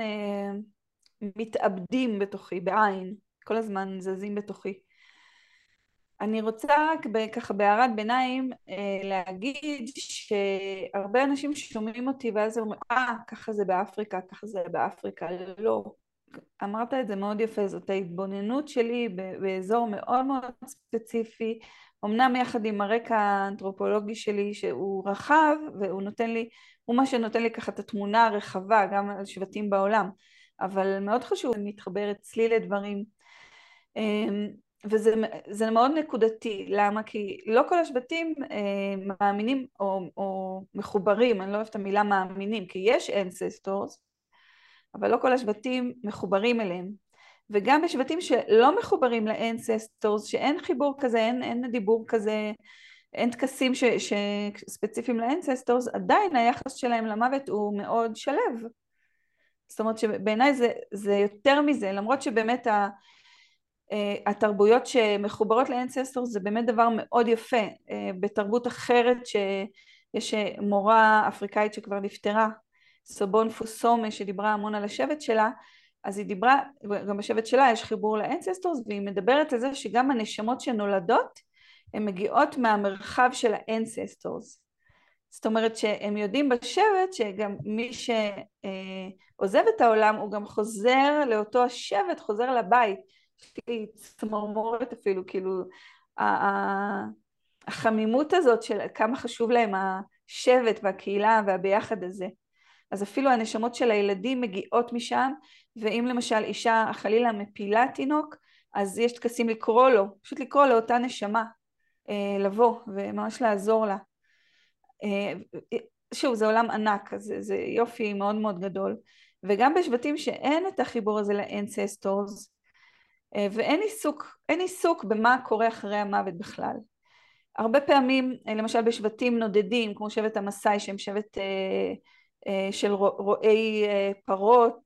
מתאבדים בתוכי, בעין, כל הזמן זזים בתוכי. אני רוצה רק ככה בהערת ביניים להגיד שהרבה אנשים שומעים אותי ואז אומרים, ככה זה באפריקה, ככה זה באפריקה, לא. אמרת את זה מאוד יפה, זאת ההתבוננות שלי באזור מאוד מאוד ספציפי, אמנם יחד עם הרקע האנתרופולוגי שלי שהוא רחב, והוא נותן לי, הוא מה שנותן לי ככה את התמונה הרחבה, גם על שבטים בעולם, אבל מאוד חשוב להתחבר אצלי לדברים, וזה מאוד נקודתי, למה? כי לא כל השבטים מאמינים או מחוברים, אני לא אוהבת את המילה מאמינים, כי יש ancestors, אבל לא כל השבטים מחוברים אליהם. וגם בשבטים שלא מחוברים לאנססטורס, שאין חיבור כזה, אין דיבור כזה, אין טקסים שספציפיים לאנססטורס, עדיין היחס שלהם למוות הוא מאוד שלב. זאת אומרת שבעיניי זה יותר מזה, למרות שבאמת התרבויות שמחוברות לאנססטורס זה באמת דבר מאוד יפה. בתרבות אחרת שיש מורה אפריקאית שכבר נפטרה, סובון פוסומה שדיברה המון על השבט שלה, אז היא דיברה, גם בשבט שלה יש חיבור לאנססטורס, והיא מדברת על זה שגם הנשמות שנולדות, הן מגיעות מהמרחב של האנססטורס. זאת אומרת שהם יודעים בשבט שגם מי שעוזב את העולם, הוא גם חוזר לאותו השבט, חוזר לבית. יש לי צמרמורת אפילו, כאילו, החמימות הזאת של כמה חשוב להם השבט והקהילה והביחד הזה. אז אפילו הנשמות של הילדים מגיעות משם, ואם למשל אישה חלילה מפילה תינוק, אז יש טקסים לקרוא לו, פשוט לקרוא לאותה נשמה, לבוא וממש לעזור לה. שוב, זה עולם ענק, אז זה יופי מאוד מאוד גדול. וגם בשבטים שאין את החיבור הזה לאנססטורס, ואין עיסוק במה קורה אחרי המוות בכלל. הרבה פעמים, למשל בשבטים נודדים, כמו שבט המסאי, שהם שבט של רועי פרות,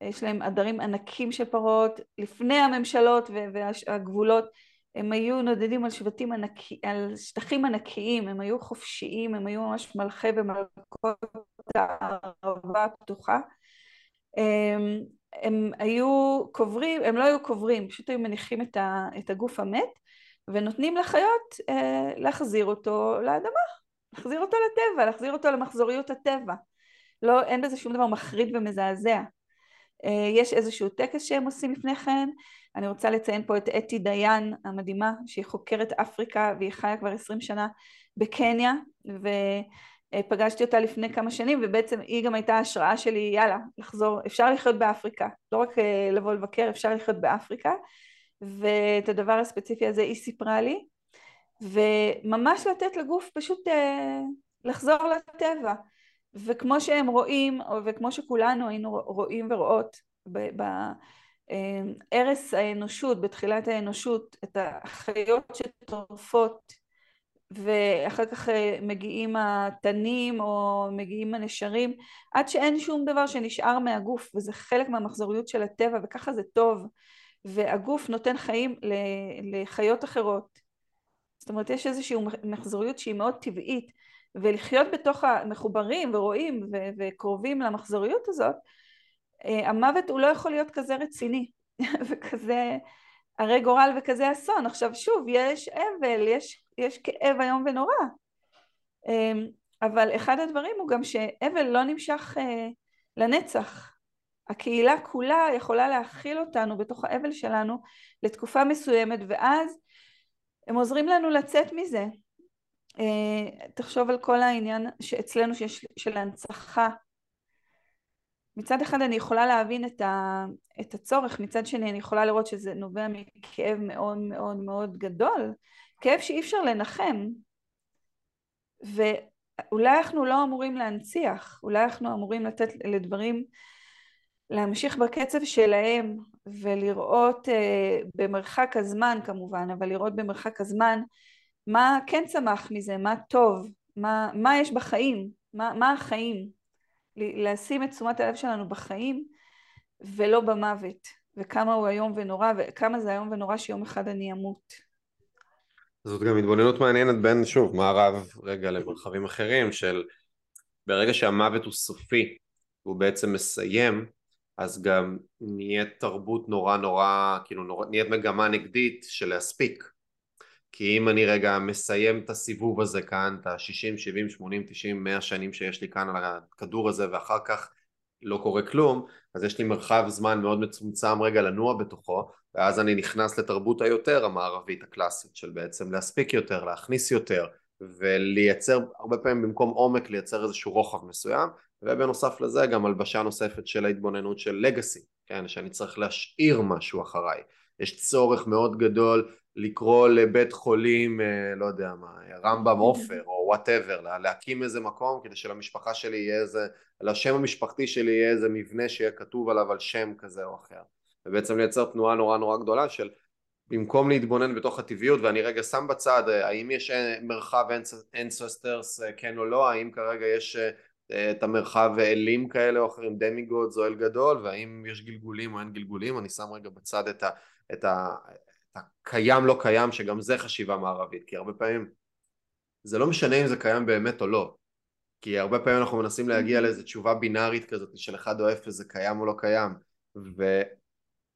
יש להם עדרים ענקים של פרות, לפני הממשלות והגבולות, הם היו נודדים על שבטים ענקיים, על שטחים ענקיים, הם היו חופשיים, הם היו ממש מלכי ומלכות הערבה הפתוחה. הם היו קוברים, הם לא היו קוברים, פשוט היו מניחים את הגוף המת, ונותנים לחיות להחזיר אותו לאדמה, להחזיר אותו לטבע, להחזיר אותו למחזוריות הטבע. אין בזה שום דבר מחריד ומזעזע. יש איזשהו טקס שהם עושים לפני כן, אני רוצה לציין פה את אתי דיין המדהימה, שהיא חוקרת אפריקה, והיא חיה כבר 20 שנה בקניה, ופגשתי אותה לפני כמה שנים, ובעצם היא גם הייתה ההשראה שלי, יאללה, לחזור, אפשר לחיות באפריקה, לא רק לבוא לבקר, אפשר לחיות באפריקה, ואת הדבר הספציפי הזה היא סיפרה לי, וממש לתת לגוף פשוט לחזור לטבע, וכמו שהם רואים, וכמו שכולנו היינו רואים ורואות בערס האנושות, בתחילת האנושות, את החיות שטורפות, ואחר כך מגיעים התנים או מגיעים הנשרים, עד שאין שום דבר שנשאר מהגוף, וזה חלק מהמחזוריות של הטבע, וככה זה טוב, והגוף נותן חיים לחיות אחרות. זאת אומרת, יש איזושהי מחזוריות שהיא מאוד טבעית, ולחיות בתוך המחוברים ורואים וקרובים למחזוריות הזאת, המוות הוא לא יכול להיות כזה רציני, וכזה הרי גורל וכזה אסון. עכשיו שוב, יש אבל, יש כאב היום ונורא, אבל אחד הדברים הוא גם שאבל לא נמשך לנצח. הקהילה כולה יכולה להכיל אותנו בתוך האבל שלנו לתקופה מסוימת, ואז הם עוזרים לנו לצאת מזה. תחשוב על כל העניין שאצלנו שיש של הנצחה. מצד אחד אני יכולה להבין את הצורך, מצד שני אני יכולה לראות שזה נובע מכאב מאוד מאוד מאוד גדול, כאב שאי אפשר לנחם, ואולי אנחנו לא אמורים להנציח, אולי אנחנו אמורים לתת לדברים להמשיך בקצב שלהם, ולראות במרחק הזמן כמובן, אבל לראות במרחק הזמן מה כן צמח מזה, מה טוב, מה יש בחיים, מה החיים, לשים את תשומת הלב שלנו בחיים ולא במוות, וכמה הוא היום ונורא, וכמה זה היום ונורא שיום אחד אני אמות. זאת גם התבוננות מעניינת בין, שוב, מערב רגע למרחבים אחרים, של ברגע שהמוות הוא סופי, הוא בעצם מסיים, אז גם נהיית תרבות נורא, כאילו נהיית מגמה נגדית של להספיק. כי אם אני רגע מסיים את הסיבוב הזה כאן, את ה-60, 70, 80, 90, 100 שנים שיש לי כאן על הכדור הזה, ואחר כך לא קורה כלום, אז יש לי מרחב זמן מאוד מצומצם רגע לנוע בתוכו, ואז אני נכנס לתרבות היותר המערבית הקלאסית, של בעצם להספיק יותר, להכניס יותר, ולייצר הרבה פעמים במקום עומק, לייצר איזשהו רוחב מסוים, ובנוסף לזה גם הלבשה נוספת של ההתבוננות של לגאסי, כן, שאני צריך להשאיר משהו אחריי. יש צורך מאוד גדול לקרוא לבית חולים, לא יודע מה, רמב"ם עופר או וואטאבר, להקים איזה מקום כדי שלמשפחה שלי יהיה איזה, לשם המשפחתי שלי יהיה איזה מבנה שיהיה כתוב עליו על שם כזה או אחר. ובעצם לייצר תנועה נורא נורא גדולה של במקום להתבונן בתוך הטבעיות, ואני רגע שם בצד, האם יש מרחב אנססטרס כן או לא, האם כרגע יש את המרחב אלים כאלה או אחרים, דמיגוד, זוהל גדול, והאם יש גלגולים או אין גלגולים, אני שם רגע בצד את הקיים לא קיים, שגם זה חשיבה מערבית, כי הרבה פעמים זה לא משנה אם זה קיים באמת או לא, כי הרבה פעמים אנחנו מנסים להגיע לאיזו תשובה בינארית כזאת, של אחד או אפס, זה קיים או לא קיים,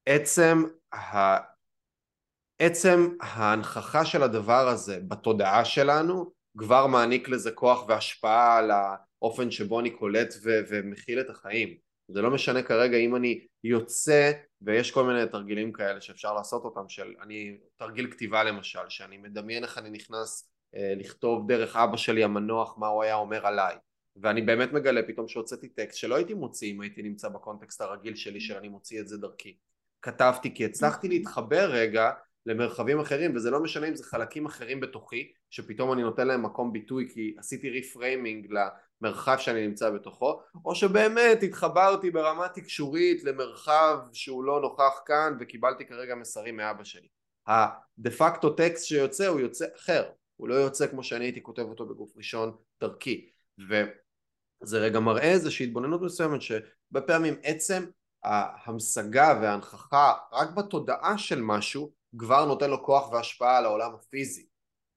ועצם ההנכחה של הדבר הזה בתודעה שלנו, כבר מעניק לזה כוח והשפעה על האופן שבו אני קולט ומכיל את החיים. זה לא משנה כרגע אם אני יוצא, ויש כל מיני תרגילים כאלה שאפשר לעשות אותם, של אני תרגיל כתיבה למשל, שאני מדמיין איך אני נכנס לכתוב דרך אבא שלי המנוח, מה הוא היה אומר עליי, ואני באמת מגלה פתאום שהוצאתי טקסט שלא הייתי מוציא אם הייתי נמצא בקונטקסט הרגיל שלי שאני מוציא את זה דרכי. כתבתי כי הצלחתי להתחבר רגע למרחבים אחרים, וזה לא משנה אם זה חלקים אחרים בתוכי, שפתאום אני נותן להם מקום ביטוי כי עשיתי ריפריימינג למרחב שאני נמצא בתוכו, או שבאמת התחברתי ברמה תקשורית למרחב שהוא לא נוכח כאן, וקיבלתי כרגע מסרים מאבא שלי. הדה פקטו טקסט שיוצא הוא יוצא אחר, הוא לא יוצא כמו שאני הייתי כותב אותו בגוף ראשון דרכי, וזה רגע מראה איזושהי התבוננות מסוימת שבפעמים עצם ההמשגה וההנכחה רק בתודעה של משהו כבר נותן לו כוח והשפעה על העולם הפיזי.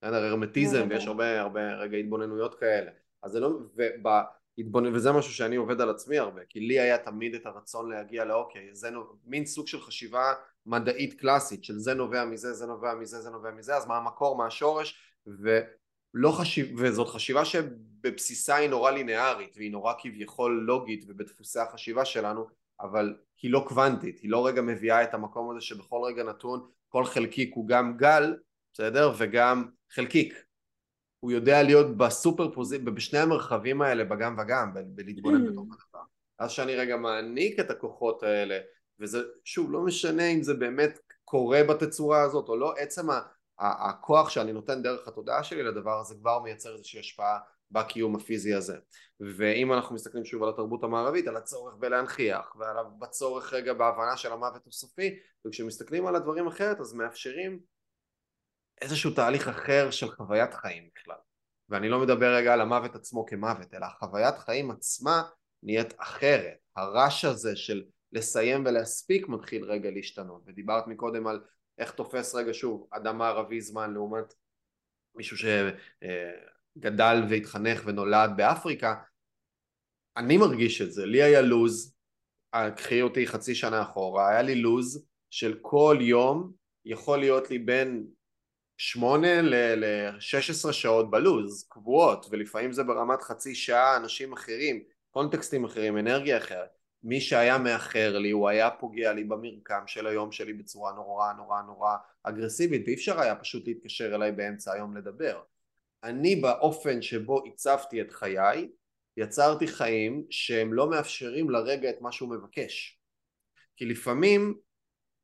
הרמטיזם, ויש הרבה רגע התבוננויות כאלה. אז זה לא, וזה משהו שאני עובד על עצמי הרבה, כי לי היה תמיד את הרצון להגיע לאוקיי, זה מין סוג של חשיבה מדעית קלאסית, של זה נובע מזה, זה נובע מזה, זה נובע מזה, אז מה המקור, מה השורש, וזאת חשיבה שבבסיסה היא נורא לינארית, והיא נורא כביכול לוגית, ובדפוסי החשיבה שלנו, אבל היא לא קוונטית, היא לא רגע מביאה את המקום הזה שבכל רגע נתון, כל חלקיק הוא גם גל, בסדר? וגם חלקיק. הוא יודע להיות בסופר פוזיציה, בשני המרחבים האלה, בגם וגם, בלהתבונן בתוך הדבר. אז שאני רגע מעניק את הכוחות האלה, וזה, שוב, לא משנה אם זה באמת קורה בתצורה הזאת, או לא, עצם הכוח שאני נותן דרך התודעה שלי לדבר הזה, כבר מייצר איזושהי השפעה בקיום הפיזי הזה. ואם אנחנו מסתכלים שוב על התרבות המערבית, על הצורך בלהנחיח, ועל הצורך רגע בהבנה של המוות הסופי, וכשמסתכלים על הדברים אחרת, אז מאפשרים איזשהו תהליך אחר של חוויית חיים בכלל. ואני לא מדבר רגע על המוות עצמו כמוות, אלא חוויית חיים עצמה נהיית אחרת. הרש הזה של לסיים ולהספיק מתחיל רגע להשתנות. ודיברת מקודם על איך תופס רגע שוב אדם מערבי זמן לעומת מישהו שגדל והתחנך ונולד באפריקה. אני מרגיש את זה, לי היה לוז, קחי אותי חצי שנה אחורה, היה לי לוז של כל יום יכול להיות לי בין 8 ל-16 שעות בלוז, קבועות, ולפעמים זה ברמת חצי שעה, אנשים אחרים, קונטקסטים אחרים, אנרגיה אחרת. מי שהיה מאחר לי, הוא היה פוגע לי במרקם של היום שלי בצורה נורא נורא נורא אגרסיבית, ואי אפשר היה פשוט להתקשר אליי באמצע היום לדבר. אני באופן שבו הצבתי את חיי, יצרתי חיים שהם לא מאפשרים לרגע את מה שהוא מבקש. כי לפעמים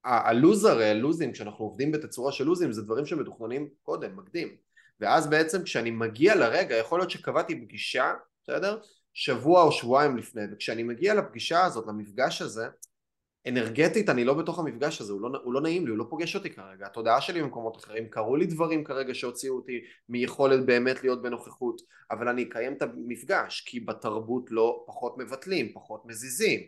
הלוזים, כשאנחנו עובדים בתצורה של לוזים, זה דברים שמתוכננים קודם, מקדים. ואז בעצם כשאני מגיע לרגע, יכול להיות שקבעתי פגישה, בסדר? שבוע או שבועיים לפני, וכשאני מגיע לפגישה הזאת, למפגש הזה, אנרגטית אני לא בתוך המפגש הזה, הוא לא נעים לי, הוא לא פוגש אותי כרגע. התודעה שלי במקומות אחרים, קראו לי דברים כרגע שהוציאו אותי מיכולת באמת להיות בנוכחות, אבל אני אקיים את המפגש, כי בתרבות לא פחות מבטלים, פחות מזיזים.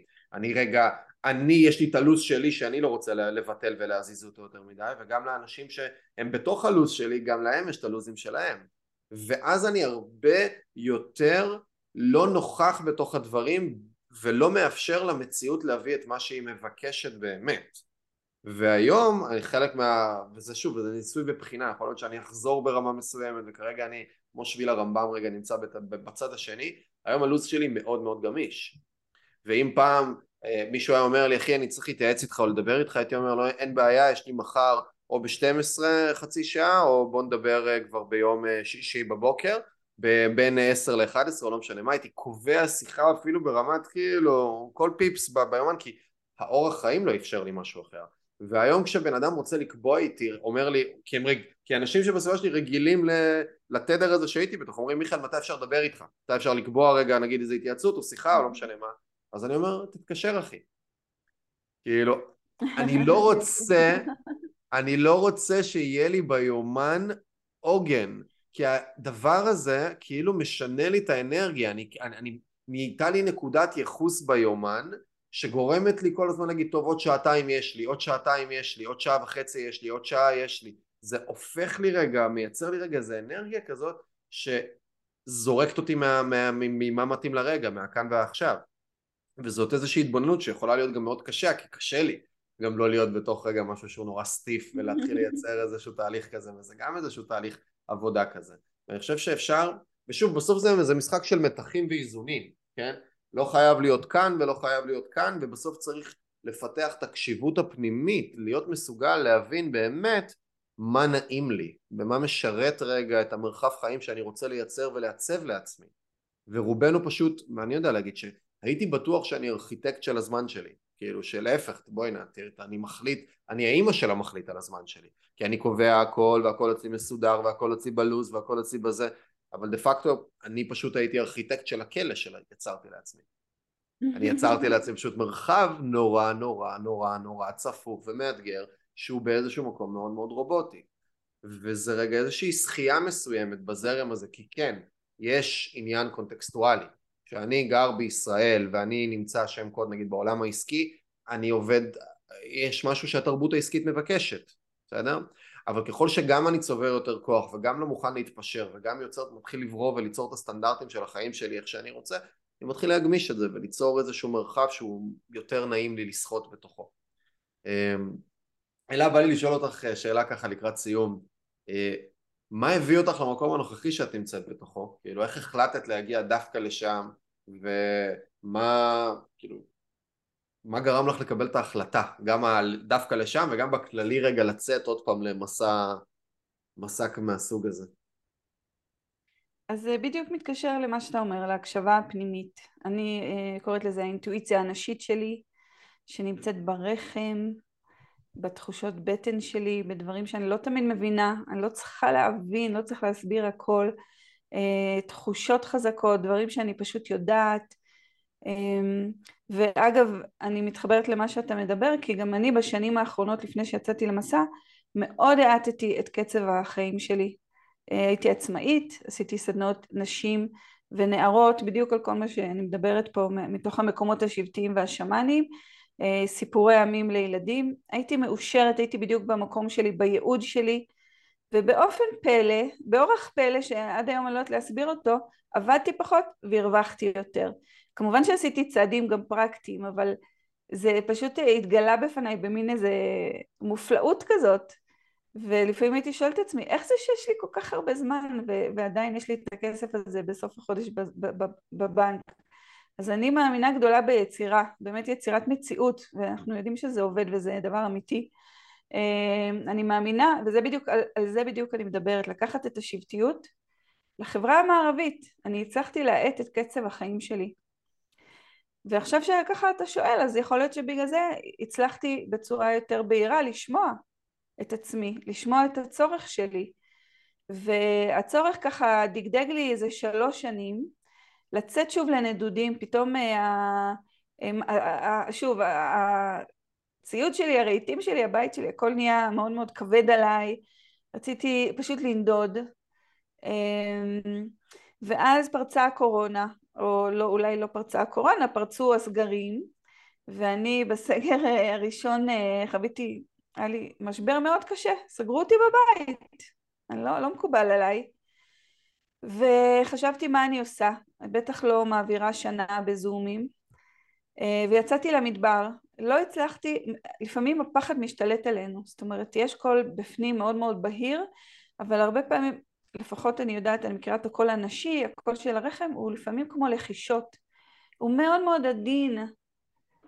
אני יש לי את הלוס שלי שאני לא רוצה לבטל ולהזיז אותו יותר מדי, וגם לאנשים שהם בתוך הלוס שלי, גם להם יש את הלוזים שלהם. ואז אני הרבה יותר לא נוכח בתוך הדברים, ולא מאפשר למציאות להביא את מה שהיא מבקשת באמת. והיום, חלק וזה שוב, זה ניסוי בבחינה, יכול להיות שאני אחזור ברמה מסוימת, וכרגע אני, כמו שביל הרמב"ם רגע, נמצא בצד השני, היום הלוס שלי מאוד מאוד גמיש. ואם פעם מישהו היה אומר לי, אחי, אני צריך להתייעץ איתך או לדבר איתך, הייתי אומר, לא, אין בעיה, יש לי מחר או ב-12 חצי שעה, או בוא נדבר כבר ביום שישי בבוקר, בין 10 ל-11, או לא משנה מה, הייתי קובע שיחה אפילו ברמת כאילו, כל פיפס ביומן, כי האורח חיים לא אפשר לי משהו אחר. והיום כשבן אדם רוצה לקבוע איתי, אומר לי, כי אנשים שבסביבה שלי רגילים לתדר הזה שהייתי בתוך, אומרים, מיכל, מתי אפשר לדבר איתך? מתי אפשר לקבוע רגע, נגיד איזו התייעצות או שיחה, או לא משנה מה. אז אני אומר, תתקשר אחי. כאילו, אני לא רוצה שיהיה לי ביומן עוגן, כי הדבר הזה כאילו משנה לי את האנרגיה, אני נהייתה לי נקודת יחוס ביומן, שגורמת לי כל הזמן להגיד, טוב, עוד שעתיים יש לי, עוד שעתיים יש לי, עוד שעה וחצי יש לי, עוד שעה יש לי. זה הופך לי רגע, מייצר לי רגע, זה אנרגיה כזאת שזורקת אותי ממה מתאים לרגע, מהכאן ועכשיו. וזאת איזושהי התבוננות שיכולה להיות גם מאוד קשה, כי קשה לי גם לא להיות בתוך רגע משהו שהוא נורא סטיף, ולהתחיל לייצר איזשהו תהליך כזה, וזה גם איזשהו תהליך עבודה כזה. ואני חושב שאפשר, ושוב, בסוף זה משחק של מתחים ואיזונים, כן? לא חייב להיות כאן ולא חייב להיות כאן, ובסוף צריך לפתח את הקשיבות הפנימית, להיות מסוגל להבין באמת מה נעים לי, במה משרת רגע את המרחב חיים שאני רוצה לייצר ולעצב לעצמי. ורובנו פשוט, ואני יודע להגיד הייתי בטוח שאני ארכיטקט של הזמן שלי, כאילו שלהפך, בואי נעתרת, אני מחליט, אני האמא שלה מחליט על הזמן שלי, כי אני קובע הכל והכל אצלי מסודר והכל אצלי בלוז והכל אצלי בזה, אבל דה פקטו אני פשוט הייתי ארכיטקט של הכלא שיצרתי לעצמי. אני יצרתי לעצמי פשוט מרחב נורא נורא נורא נורא צפוף ומאתגר, שהוא באיזשהו מקום מאוד מאוד רובוטי, וזה רגע איזושהי שחייה מסוימת בזרם הזה, כי כן, יש עניין קונטקסטואלי, כשאני גר בישראל ואני נמצא שם קוד נגיד בעולם העסקי, אני עובד, יש משהו שהתרבות העסקית מבקשת, בסדר? אבל ככל שגם אני צובר יותר כוח וגם לא מוכן להתפשר וגם מתחיל לברוא וליצור את הסטנדרטים של החיים שלי איך שאני רוצה, אני מתחיל להגמיש את זה וליצור איזשהו מרחב שהוא יותר נעים לי לשחות בתוכו. אלה, בא לי לשאול אותך שאלה ככה לקראת סיום, מה הביא אותך למקום הנוכחי שאת נמצאת בתוכו? כאילו, איך החלטת להגיע דווקא לשם? ומה, כאילו, מה גרם לך לקבל את ההחלטה, גם דווקא לשם וגם בכללי רגע לצאת עוד פעם למסע מהסוג הזה? אז זה בדיוק מתקשר למה שאתה אומר, להקשבה הפנימית. אני קוראת לזה האינטואיציה הנשית שלי, שנמצאת ברחם, בתחושות בטן שלי, בדברים שאני לא תמיד מבינה, אני לא צריכה להבין, לא צריך להסביר הכל, תחושות חזקות, דברים שאני פשוט יודעת. ואגב, אני מתחברת למה שאתה מדבר, כי גם אני בשנים האחרונות לפני שיצאתי למסע, מאוד העטתי את קצב החיים שלי. הייתי עצמאית, עשיתי סדנות נשים ונערות, בדיוק על כל מה שאני מדברת פה, מתוך המקומות השבטיים והשמאנים, סיפורי עמים לילדים, הייתי מאושרת, הייתי בדיוק במקום שלי, בייעוד שלי, ובאופן פלא, באורח פלא שעד היום אני לא יודעת להסביר אותו, עבדתי פחות והרווחתי יותר. כמובן שעשיתי צעדים גם פרקטיים, אבל זה פשוט התגלה בפניי במין איזה מופלאות כזאת, ולפעמים הייתי שואלת את עצמי, איך זה שיש לי כל כך הרבה זמן, ועדיין יש לי את הכסף הזה בסוף החודש בבנק. אז אני מאמינה גדולה ביצירה, באמת יצירת מציאות, ואנחנו יודעים שזה עובד וזה דבר אמיתי. אני מאמינה, על זה בדיוק אני מדברת, לקחת את השבטיות לחברה המערבית. אני הצלחתי להאט את קצב החיים שלי. ועכשיו שככה אתה שואל, אז יכול להיות שבגלל זה הצלחתי בצורה יותר בהירה לשמוע את עצמי, לשמוע את הצורך שלי. והצורך ככה דגדג לי איזה 3 שנים, לצאת שוב לנדודים, פתאום, שוב, הציוד שלי, הרהיטים שלי, הבית שלי, הכל נהיה מאוד מאוד כבד עליי, רציתי פשוט לנדוד, ואז פרצה הקורונה, או לא, אולי לא פרצה הקורונה, פרצו הסגרים, ואני בסגר הראשון חוויתי, היה לי משבר מאוד קשה, סגרו אותי בבית, אני לא מקובל עליי, וחשבתי מה אני עושה, בטח לא מעבירה שנה בזומים, ויצאתי למדבר, לא הצלחתי, לפעמים הפחד משתלט עלינו, זאת אומרת יש קול בפנים מאוד מאוד בהיר, אבל הרבה פעמים, לפחות אני יודעת, אני מכירה את הקול הנשי, הקול של הרחם הוא לפעמים כמו לחישות, הוא מאוד מאוד עדין,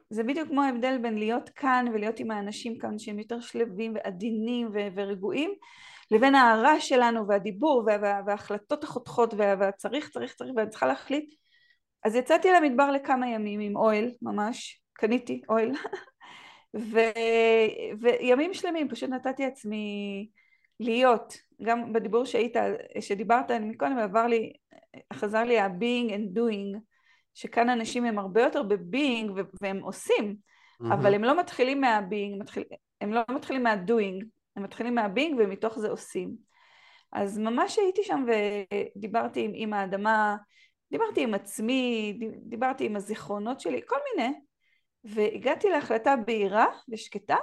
זה בדיוק כמו ההבדל בין להיות כאן ולהיות עם האנשים כאן שהם יותר שלבים ועדינים ורגועים, לבין ההערה שלנו והדיבור וההחלטות החותכות והצריך ואני צריכה להחליט. אז יצאתי למדבר לכמה ימים עם אוהל, ממש, קניתי אוהל, וימים שלמים, פשוט נתתי עצמי להיות, גם בדיבור שדיברת מקודם, חזר לי ה-being and doing, שכאן אנשים הם הרבה יותר ב-being והם עושים, אבל הם לא מתחילים מה-being, הם לא מתחילים מה-doing, הם מתחילים מהבינג ומתוך זה עושים. אז ממש הייתי שם ודיברתי עם האדמה, דיברתי עם עצמי, דיברתי עם הזיכרונות שלי, כל מיני, והגעתי להחלטה בהירה ושקטה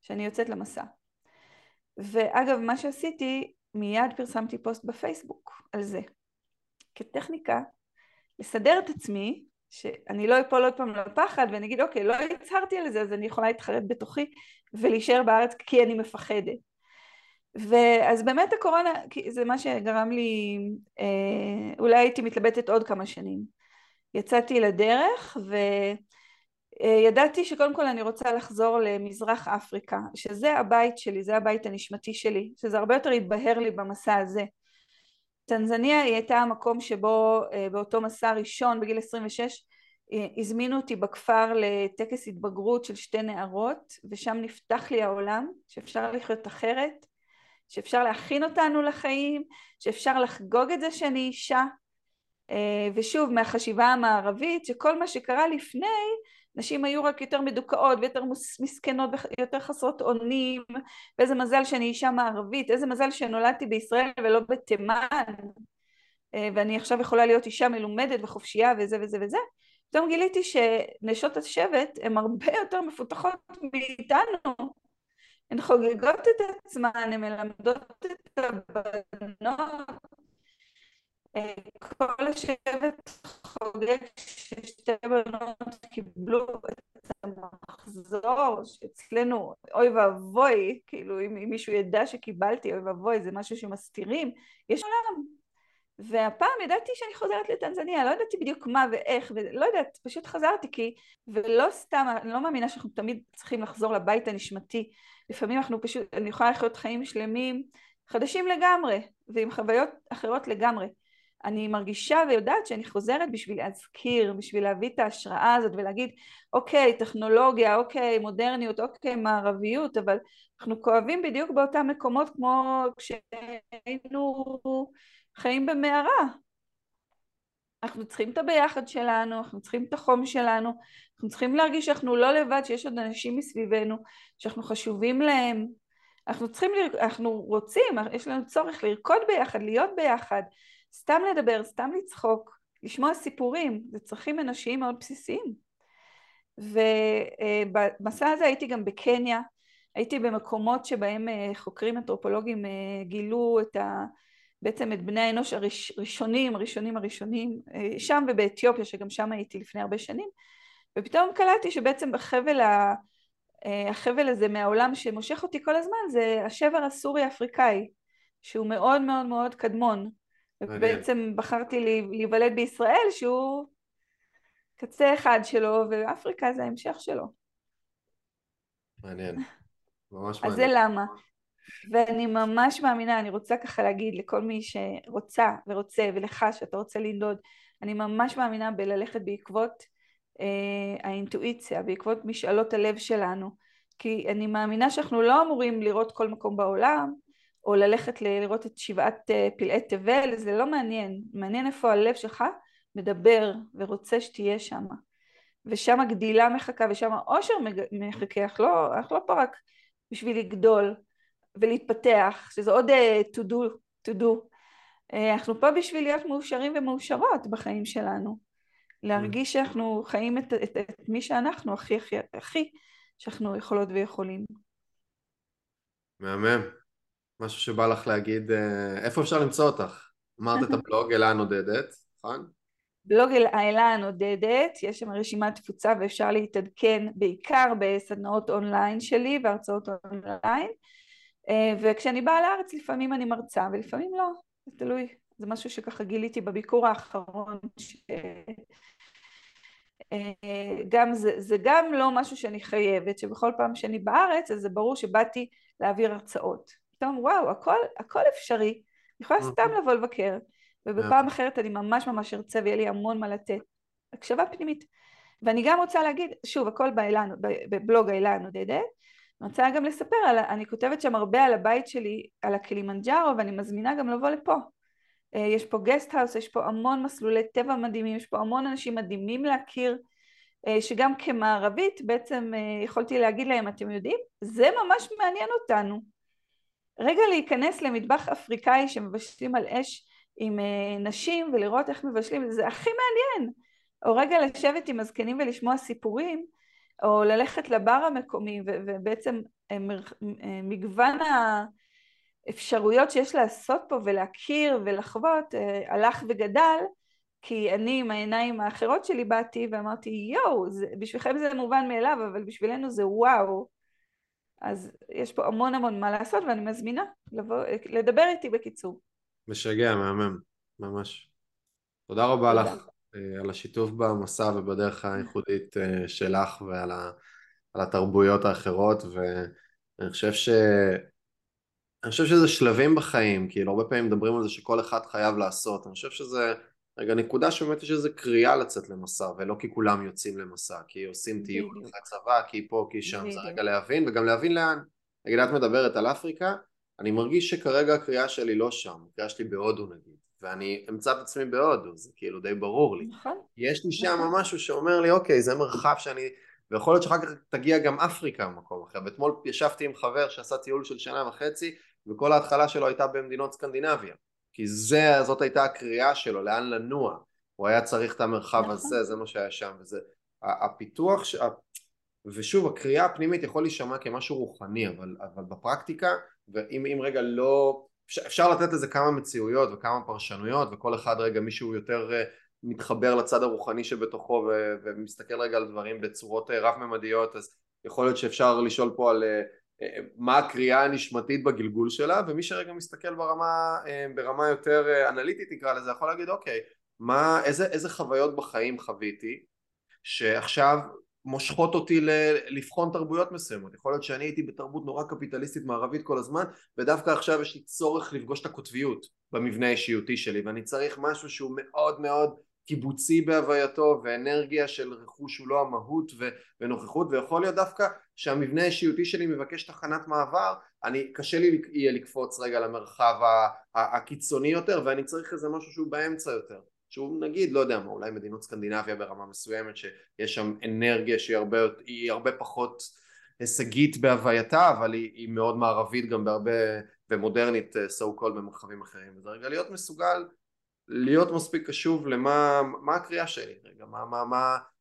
שאני יוצאת למסע. ואגב, מה שעשיתי, מיד פרסמתי פוסט בפייסבוק על זה, כטכניקה, לסדר את עצמי, שאני לא אפול עוד פעם לפחד, ואני אגיד, אוקיי, לא הצהרתי על זה, אז אני יכולה להתחרט בתוכי, ולהישאר בארץ כי אני מפחדת. ואז באמת הקורונה, זה מה שגרם לי, אולי הייתי מתלבטת עוד כמה שנים. יצאתי לדרך, וידעתי שקודם כל אני רוצה לחזור למזרח אפריקה, שזה הבית שלי, זה הבית הנשמתי שלי, שזה הרבה יותר התבהר לי במסע הזה. טנזניה היא הייתה המקום שבו באותו מסע ראשון בגיל 26 הזמינו אותי בכפר לטקס התבגרות של 2 נערות, ושם נפתח לי העולם שאפשר לחיות אחרת, שאפשר להכין אותנו לחיים, שאפשר לחגוג את זה שאני אישה, ושוב מהחשיבה המערבית שכל מה שקרה לפני, נשים היו רק יותר מדוכאות ויותר מסכנות ויותר חסרות אונים, ואיזה מזל שאני אישה מערבית, איזה מזל שנולדתי בישראל ולא בתימן, ואני עכשיו יכולה להיות אישה מלומדת וחופשייה וזה וזה וזה. פתאום גיליתי שנשות השבט הן הרבה יותר מפותחות מאיתנו, הן חוגגות את עצמן, הן מלמדות את הבנות, כל השבט חוגג ששתי בנות קיבלו את המחזור, שאצלנו אוי ואבוי, כאילו אם מישהו ידע שקיבלתי אוי ואבוי, זה משהו שמסתירים, יש עולם, והפעם ידעתי שאני חוזרת לטנזניה, לא ידעתי בדיוק מה ואיך, ולא יודעת, פשוט חזרתי כי, ולא סתם, אני לא מאמינה שאנחנו תמיד צריכים לחזור לבית הנשמתי, לפעמים אנחנו פשוט, אני יכולה לחיות חיים שלמים, חדשים לגמרי, ועם חוויות אחרות לגמרי. אני מרגישה ויודעת שאני חוזרת בשביל להזכיר, בשביל להביא את ההשראה הזאת ולהגיד, אוקיי, טכנולוגיה, אוקיי, מודרניות, אוקיי, מערביות, אבל אנחנו כואבים בדיוק באותם מקומות כמו כשהיינו חיים במערה. אנחנו צריכים את הביחד שלנו, אנחנו צריכים את החום שלנו, אנחנו צריכים להרגיש שאנחנו לא לבד, שיש עוד אנשים מסביבנו, שאנחנו חשובים להם. אנחנו רוצים, יש לנו צורך לרקוד ביחד, להיות ביחד, סתם לדבר, סתם לצחוק, לשמוע סיפורים, זה צרכים אנושיים מאוד בסיסיים. ובמסע הזה הייתי גם בקניה, הייתי במקומות שבהם חוקרים אנתרופולוגים גילו את בעצם את בני האנוש הראשונים, שם ובאתיופיה, שגם שם הייתי לפני הרבה שנים, ופתאום קלטתי שבעצם החבל הזה מהעולם שמושך אותי כל הזמן, זה השבר הסורי-אפריקאי, שהוא מאוד מאוד מאוד קדמון, ובעצם בחרתי להיוולד בישראל שהוא קצה אחד שלו, ואפריקה זה ההמשך שלו. מעניין, ממש מעניין. אז זה למה. ואני ממש מאמינה, אני רוצה ככה להגיד לכל מי שרוצה ורוצה, ולך שאתה רוצה לנדוד, אני ממש מאמינה בללכת בעקבות האינטואיציה, בעקבות משאלות הלב שלנו, כי אני מאמינה שאנחנו לא אמורים לראות כל מקום בעולם, או ללכת לראות את 7 פלאי תבל, זה לא מעניין. מעניין איפה הלב שלך מדבר ורוצה שתהיה שם. ושם הגדילה מחכה, ושם העושר מחכה, אנחנו לא פה רק בשביל לגדול ולהתפתח, שזה עוד to do. אנחנו פה בשביל להיות מאושרים ומאושרות בחיים שלנו. להרגיש שאנחנו חיים את מי שאנחנו, הכי שאנחנו יכולות ויכולים. מהמם. משהו שבא לך להגיד, איפה אפשר למצוא אותך? אמרת את הבלוג אלה הנודדת, נכון? בלוג האלה הנודדת, יש שם רשימת תפוצה ואפשר להתעדכן בעיקר בסדנאות אונליין שלי והרצאות אונליין, וכשאני באה לארץ לפעמים אני מרצה ולפעמים לא, זה תלוי, זה משהו שככה גיליתי בביקור האחרון, זה גם לא משהו שאני חייבת, שבכל פעם שאני בארץ אז זה ברור שבאתי להעביר הרצאות. פתאום, וואו, הכל אפשרי, אני יכולה סתם לבוא לבקר, ובפעם אחרת אני ממש ארצה ויהיה לי המון מה לתת, הקשבה פנימית. ואני גם רוצה להגיד, שוב, הכל בבלוג האלה הנודדת, אני רוצה גם לספר, אני כותבת שם הרבה על הבית שלי, על הקילימנג'רו, ואני מזמינה גם לבוא לפה. יש פה גסט-האוס, יש פה המון מסלולי טבע מדהימים, יש פה המון אנשים מדהימים להכיר, שגם כמערבית בעצם יכולתי להגיד להם, אתם יודעים, זה ממש מעניין אותנו. רגע להיכנס למטבח אפריקאי שמבשלים על אש עם נשים ולראות איך מבשלים, זה הכי מעניין. או רגע לשבת עם הזקנים ולשמוע סיפורים, או ללכת לבר המקומי, ובעצם מגוון האפשרויות שיש לעשות פה ולהכיר ולחוות, הלך וגדל, כי אני עם העיניים האחרות שלי באתי ואמרתי, יואו, בשבילכם זה מובן מאליו, אבל בשבילנו זה וואו. אז יש פה המון מה לעשות, ואני מזמינה לדבר איתי בקיצור. משגע, מהמם, ממש. תודה רבה לך על השיתוף במסע ובדרך הייחודית שלך ועל התרבויות האחרות, ואני חושב שזה שלבים בחיים, כי הרבה פעמים מדברים על זה שכל אחד חייב לעשות, אני חושב שזה רגע נקודה שבאמת יש איזו קריאה לצאת למסע, ולא כי כולם יוצאים למסע, כי עושים טיול, צבא, כי פה, כי שם, זה רגע להבין, וגם להבין לאן. נגיד, את מדברת על אפריקה, אני מרגיש שכרגע הקריאה שלי לא שם, הקריאה שלי בהודו נגיד, ואני אמצא את עצמי בהודו, זה כאילו די ברור לי. יש לי שם משהו שאומר לי, אוקיי, זה מרחב שאני, ויכול להיות שאחר כך תגיע גם אפריקה במקום אחר, ואתמול ישבתי עם חבר שעשה טיול של 1.5 שנה, וכל ההתחלה שלו הייתה במדינות סקנדינביה. כי זאת הייתה הקריאה שלו, לאן לנוע, הוא היה צריך את המרחב הזה, זה מה שהיה שם, וזה הפיתוח, ושוב, הקריאה הפנימית יכול להישמע כמשהו רוחני, אבל בפרקטיקה, ואם רגע לא, אפשר לתת לזה כמה מציאויות וכמה פרשנויות, וכל אחד רגע מישהו יותר מתחבר לצד הרוחני שבתוכו, ומסתכל רגע על דברים בצורות רב-ממדיות, אז יכול להיות שאפשר לשאול פה על מה הקריאה הנשמתית בגלגול שלה, ומי שרגע מסתכל ברמה יותר אנליטית תקרא לזה, יכול להגיד אוקיי, איזה חוויות בחיים חוויתי שעכשיו מושכות אותי לבחון תרבויות מסוימות. יכול להיות שאני הייתי בתרבות נורא קפיטליסטית מערבית כל הזמן, ודווקא עכשיו יש לי צורך לפגוש את הקוטביות במבנה האישיותי שלי, ואני צריך משהו שהוא מאוד מאוד קיבוצי בהווייתו, ואנרגיה של רכוש הוא לא המהות ונוכחות, ויכול להיות דווקא שהמבנה האישיותי שלי מבקש תחנת מעבר, קשה לי יהיה לקפוץ רגע למרחב הקיצוני יותר, ואני צריך איזה משהו שהוא באמצע יותר. שהוא נגיד, לא יודע מה, אולי מדינות סקנדינביה ברמה מסוימת שיש שם אנרגיה שהיא הרבה פחות הישגית בהווייתה, אבל היא מאוד מערבית גם בהרבה ומודרנית so called במרחבים אחרים. וזה רגע להיות מסוגל להיות מספיק קשוב למה הקריאה שלי, רגע,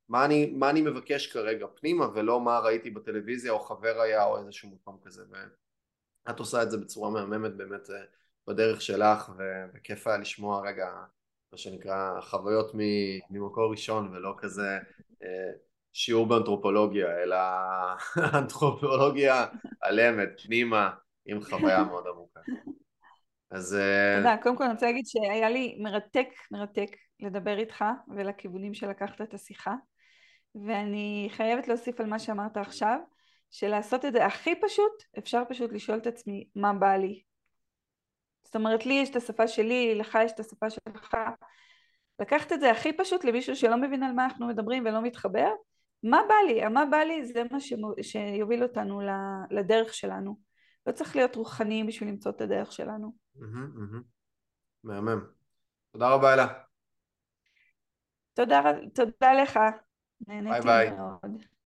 מה אני מבקש כרגע פנימה, ולא מה ראיתי בטלוויזיה או חבר היה או איזשהו מקום כזה. ואת עושה את זה בצורה מהממת באמת בדרך שלך, וכיף היה לשמוע רגע מה שנקרא חוויות ממקור ראשון, ולא כזה שיעור באנתרופולוגיה, אלא אנתרופולוגיה עלמת, פנימה, עם חוויה מאוד עמוקה. אז... תודה, קודם כל אני רוצה להגיד שהיה לי מרתק לדבר איתך, ולכיוונים שלקחת את השיחה, ואני חייבת להוסיף על מה שאמרת עכשיו, שלעשות את זה הכי פשוט, אפשר פשוט לשאול את עצמי מה בא לי. זאת אומרת, לי יש את השפה שלי, לך יש את השפה שלך. לקחת את זה הכי פשוט למישהו שלא מבין על מה אנחנו מדברים ולא מתחבר, מה בא לי? מה בא לי זה מה שיוביל אותנו לדרך שלנו. לא צריך להיות רוחניים בשביל למצוא את הדרך שלנו. מהמם. תודה רבה, אלה. תודה לך. נהניתי מאוד.